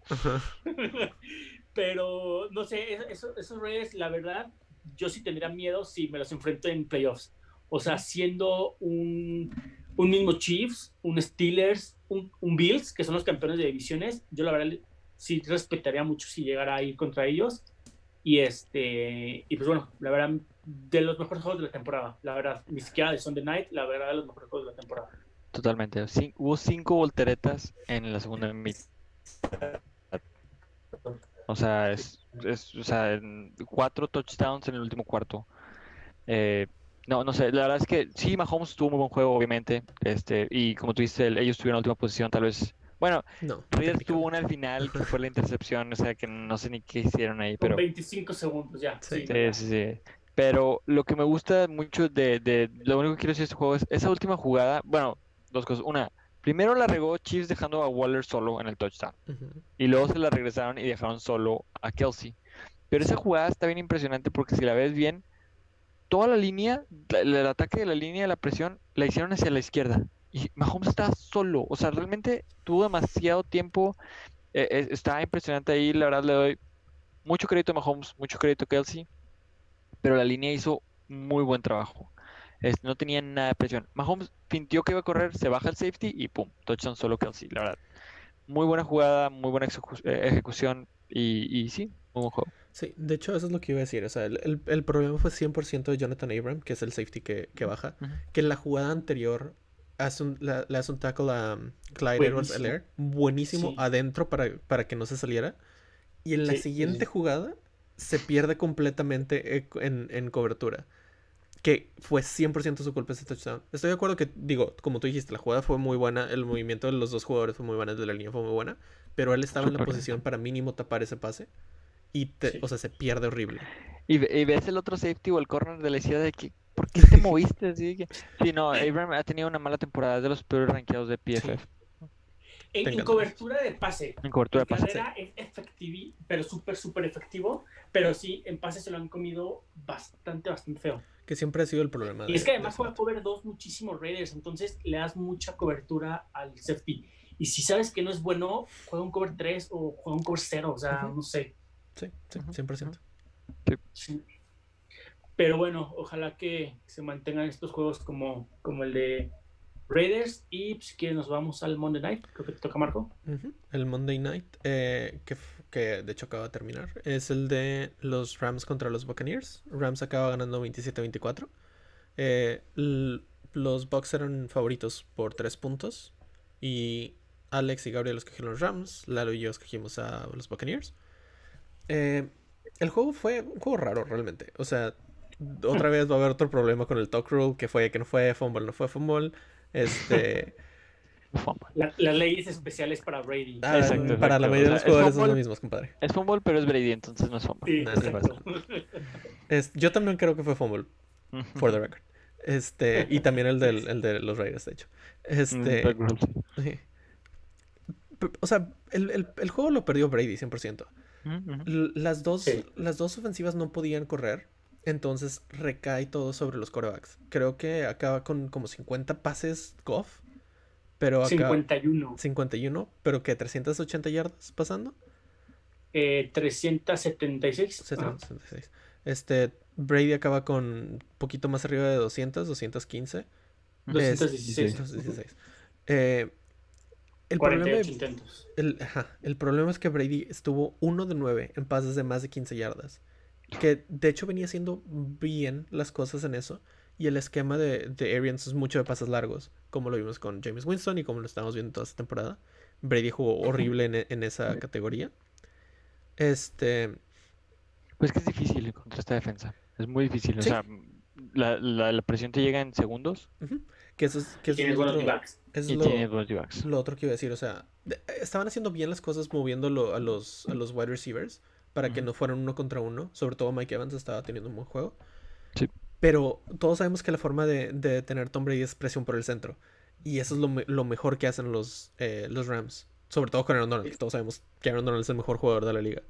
Pero, no sé, esos Raiders, la verdad, yo sí tendría miedo si me los enfrento en playoffs. O sea, siendo un mismo Chiefs, un Steelers, un Bills, que son los campeones de divisiones, yo la verdad sí respetaría mucho si llegara a ir contra ellos. Y pues bueno, la verdad, de los mejores juegos de la temporada. La verdad, ni siquiera de Sunday Night, la verdad, de los mejores juegos de la temporada. Totalmente. Sí, hubo 5 volteretas en la segunda mitad. O sea, o sea, 4 touchdowns en el último cuarto. No sé, la verdad es que sí, Mahomes tuvo muy buen juego, obviamente, y como tú dices, ellos tuvieron la última posición, tal vez, bueno, no, Raiders tuvo una al final, que fue la intercepción, o sea, que no sé ni qué hicieron ahí, pero... 25 segundos ya. Sí, pero lo que me gusta mucho lo único que quiero decir de este juego es, esa última jugada, bueno, 2 cosas, una, primero la regó Chiefs dejando a Waller solo en el touchdown, uh-huh. Y luego se la regresaron y dejaron solo a Kelsey, pero esa jugada está bien impresionante porque si la ves bien, toda la línea, el ataque de la línea de la presión, la hicieron hacia la izquierda. Y Mahomes está solo. O sea, realmente tuvo demasiado tiempo. Está impresionante ahí. La verdad, le doy Mucho crédito a Mahomes, mucho crédito a Kelsey, pero la línea hizo muy buen trabajo. No tenía nada de presión. Mahomes fintió que iba a correr, se baja el safety y pum, touchdown solo Kelsey, la verdad. Muy buena jugada, muy buena ejecución y sí, muy buen juego. Sí, de hecho eso es lo que iba a decir, o sea, el problema fue 100% de Jonathan Abram, que es el safety que baja, que en la jugada anterior le hace un tackle a Clyde Edwards-Helaire, buenísimo, sí, adentro para que no se saliera, y en la siguiente jugada se pierde completamente en cobertura, que fue 100% su culpa ese touchdown. Estoy de acuerdo que, digo, como tú dijiste, la jugada fue muy buena, el movimiento de los dos jugadores fue muy buena, de la línea fue muy buena, pero él estaba en la posición para mínimo tapar ese pase. Y o sea, se pierde horrible. Y ves el otro safety o el corner de la izquierda de que, ¿por qué te moviste? Sí, no, Abram ha tenido una mala temporada, de los peores rankeados de PFF. En cobertura de pase. En cobertura de pase. Carrera es efectivo, pero súper efectivo. Pero sí, en pase se lo han comido bastante feo. Que siempre ha sido el problema. Y es que además juega cover 2 muchísimos Raiders, entonces le das mucha cobertura al safety. Y si sabes que no es bueno, juega un cover 3 o juega un cover 0, o sea, no sé. Sí, 100%. Sí. Pero bueno, ojalá que se mantengan estos juegos como el de Raiders. Y pues, si quieren nos vamos al Monday Night. Creo que te toca, Marco. El Monday Night, que de hecho acaba de terminar, es el de los Rams contra los Buccaneers. Rams acaba ganando 27-24. Los Bucs eran favoritos por 3 puntos. Y Alex y Gabriel los cogieron los Rams. Lalo y yo escogimos a los Buccaneers. El juego fue un juego raro realmente, o sea, otra vez va a haber otro problema con el talk rule, que fue, que no fue fumble, las leyes especiales para Brady. Exacto. Para la mayoría de los jugadores es lo mismo, compadre. Es fumble, pero es Brady, entonces no es fumble. Sí, yo también creo que fue fumble, for the record, y también el de los Raiders, de hecho, o sea, el juego lo perdió Brady 100%. Las dos ofensivas no podían correr, entonces recae todo sobre los quarterbacks. Creo que acaba con como 50 pases Goff, pero acá 51, pero que 380 yardas pasando, 376. Brady acaba con poquito más arriba de 216. El problema es que Brady estuvo 1 de 9 en pases de más de 15 yardas. Que de hecho venía haciendo bien las cosas en eso. Y el esquema de Arians es mucho de pases largos, como lo vimos con Jameis Winston y como lo estamos viendo toda esta temporada. Brady jugó horrible en esa categoría. Pues que es difícil contra esta defensa. Es muy difícil. ¿Sí? O sea, la presión te llega en segundos. Que eso es, lo otro que iba a decir, o sea, estaban haciendo bien las cosas moviéndolo a los wide receivers para que no fueran 1 contra 1, sobre todo Mike Evans estaba teniendo un buen juego, pero todos sabemos que la forma de tener Tom Brady es presión por el centro, y eso es lo mejor que hacen los Rams, sobre todo con Aaron Donald, que todos sabemos que Aaron Donald es el mejor jugador de la liga.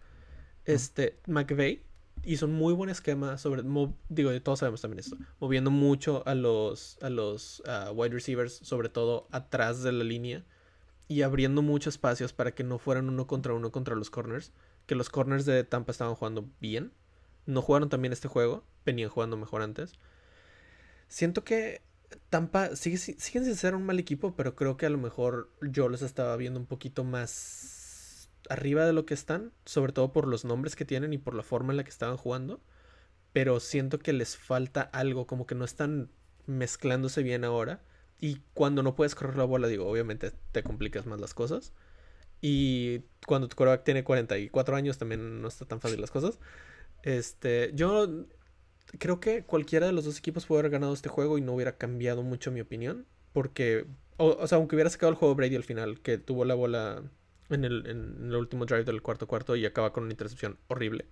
McVay hizo un muy buen esquema todos sabemos también esto, moviendo mucho a los wide receivers, sobre todo atrás de la línea, y abriendo muchos espacios para que no fueran 1 contra 1 contra los corners, que los corners de Tampa estaban jugando bien, no jugaron también este juego, venían jugando mejor antes. Siento que Tampa siguen sin ser un mal equipo, pero creo que a lo mejor yo los estaba viendo un poquito más arriba de lo que están, sobre todo por los nombres que tienen y por la forma en la que estaban jugando, pero siento que les falta algo, como que no están mezclándose bien ahora, y cuando no puedes correr la bola, digo, obviamente te complicas más las cosas, y cuando tu quarterback tiene 44 años también no está tan fácil las cosas. Yo creo que cualquiera de los dos equipos puede haber ganado este juego y no hubiera cambiado mucho mi opinión, porque, o sea, aunque hubiera sacado el juego Brady al final, que tuvo la bola en el último drive del cuarto y acaba con una intercepción horrible,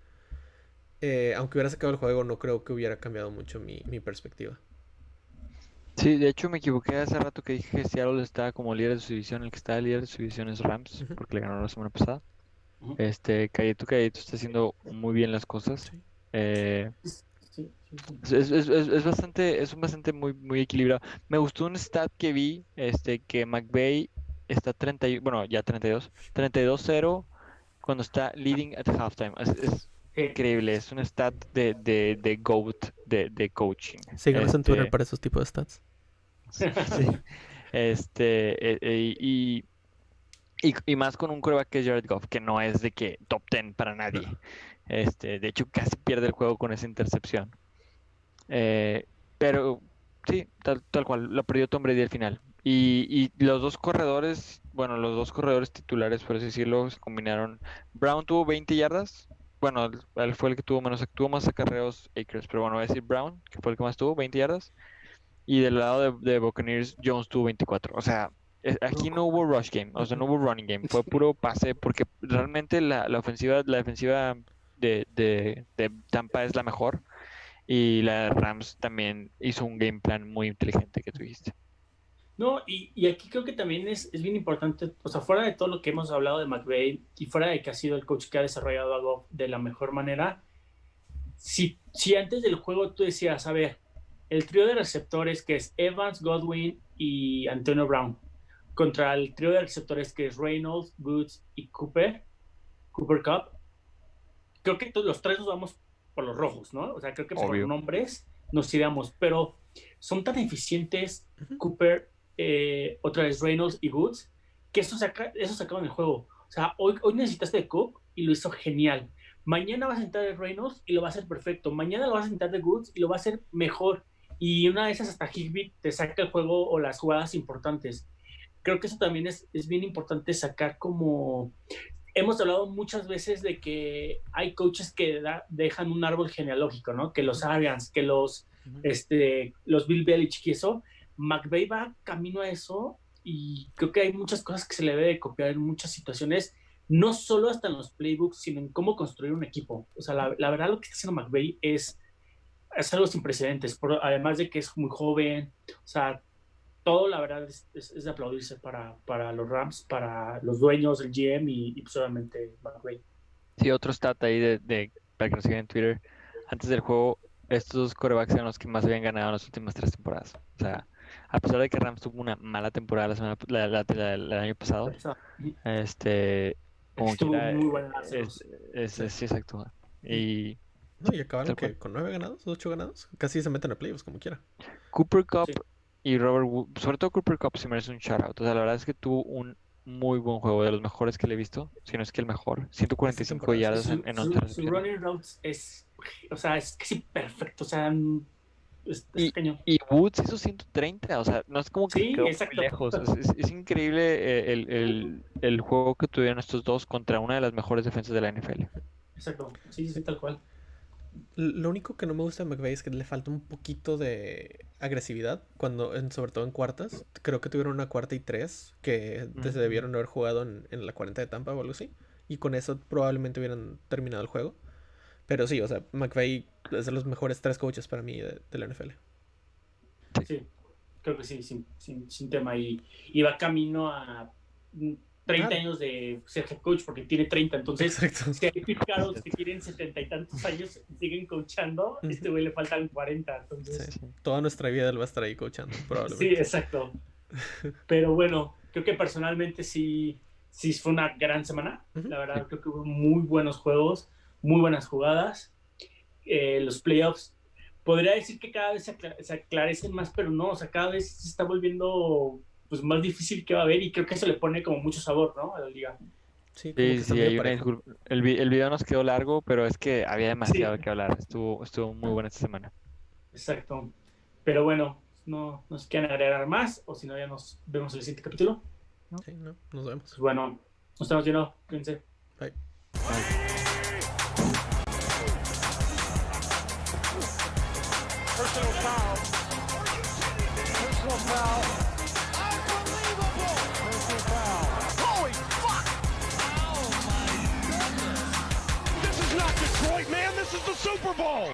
aunque hubiera sacado el juego no creo que hubiera cambiado mucho mi perspectiva. Sí, de hecho me equivoqué hace rato que dije que Seattle está como líder de su división. El que está líder de su división es Rams, porque le ganó la semana pasada. Cayeto está haciendo muy bien las cosas. Es bastante muy, muy equilibrado. Me gustó un stat que vi, que McVay está 32 cuando está leading at halftime. Es increíble, es un stat de GOAT de coaching. Síganos en Twitter para esos tipos de stats. Sí, sí. Y más con un quarterback que es Jared Goff, que no es de que top 10 para nadie. De hecho, casi pierde el juego con esa intercepción. Pero sí, tal cual, lo perdió Tom Brady al final. Y los dos corredores titulares, por así decirlo, se combinaron. Brown tuvo 20 yardas. Bueno, él fue el que tuvo más acarreos Akers, pero bueno, voy a decir Brown, que fue el que más tuvo, 20 yardas. Y del lado de Buccaneers, Jones tuvo 24. O sea, aquí no hubo rush game, o sea, no hubo running game. Fue puro pase, porque realmente la defensiva de Tampa es la mejor. Y la Rams también hizo un game plan muy inteligente que tuviste. No, y aquí creo que también es bien importante, o sea, fuera de todo lo que hemos hablado de McVay y fuera de que ha sido el coach que ha desarrollado algo de la mejor manera, si antes del juego tú decías, a ver, el trío de receptores que es Evans, Godwin y Antonio Brown, contra el trío de receptores que es Reynolds, Woods y Cooper Kupp, creo que los tres nos vamos por los rojos, ¿no? O sea, creo que por nombres nos iríamos, pero son tan eficientes Cooper, otra vez Reynolds y Woods, que eso sacaron el juego. O sea, hoy necesitaste de Cook y lo hizo genial. Mañana vas a entrar de Reynolds y lo va a hacer perfecto. Mañana lo vas a entrar de Woods y lo va a hacer mejor. Y una de esas hasta Higbee te saca el juego o las jugadas importantes. Creo que eso también es bien importante sacar como... Hemos hablado muchas veces de que hay coaches que dejan un árbol genealógico, ¿no? Que los Arians, que los Bill Belichick y eso... McVay va camino a eso y creo que hay muchas cosas que se le debe de copiar en muchas situaciones, no solo hasta en los playbooks, sino en cómo construir un equipo. O sea, la verdad lo que está haciendo McVay es algo sin precedentes, además de que es muy joven. O sea, todo la verdad es de aplaudirse para los Rams, para los dueños, el GM y pues obviamente McVay. Sí, otro stat ahí para que nos sigan en Twitter. Antes del juego, estos dos quarterbacks eran los que más habían ganado en las últimas 3 temporadas. O sea, a pesar de que Rams tuvo una mala temporada el año pasado, estuvo muy buena. Sí, exacto. Y acabaron con 9 ganados, 8 ganados, casi se meten a playoffs como quiera. Cooper Kupp y Robert Woods, sobre todo Cooper Kupp, se merece un shoutout. O sea, la verdad es que tuvo un muy buen juego, de los mejores que le he visto, si no es que el mejor. 145 yardas en 11 recepciones. Su running routes es casi perfecto, o sea... Y Woods hizo 130, o sea, no es como que quedó muy lejos. Es increíble el juego que tuvieron estos dos contra una de las mejores defensas de la NFL. Exacto, sí, tal cual. Lo único que no me gusta de McVay es que le falta un poquito de agresividad, sobre todo en cuartas. Creo que tuvieron una 4 y 3 que se debieron haber jugado en la 40 de Tampa o algo así, y con eso probablemente hubieran terminado el juego. Pero sí, o sea, McVay es de los mejores 3 coaches para mí de la NFL. Sí, creo que sí, sin tema. Y va camino a 30 años de ser head coach, porque tiene 30. Entonces, si hay picados que tienen 70 y tantos años y siguen coachando, este güey le faltan 40. Entonces... Sí. Toda nuestra vida él va a estar ahí coachando, probablemente. Sí, exacto. Pero bueno, creo que personalmente sí fue una gran semana. La verdad, creo que hubo muy buenos juegos. Muy buenas jugadas. Los playoffs, podría decir que cada vez se aclarecen más, pero no, o sea, cada vez se está volviendo pues más difícil que va a haber, y creo que eso le pone como mucho sabor, ¿no?, a la liga. Sí, el video nos quedó largo, pero es que había demasiado que hablar. Estuvo muy buena esta semana. Exacto. Pero bueno, no nos quieren agregar más, o si no, ya nos vemos en el siguiente capítulo. Sí, no, nos vemos. Pues bueno, nos estamos viendo. Cuídense. Bye. This is not Detroit, man. This is the Super Bowl.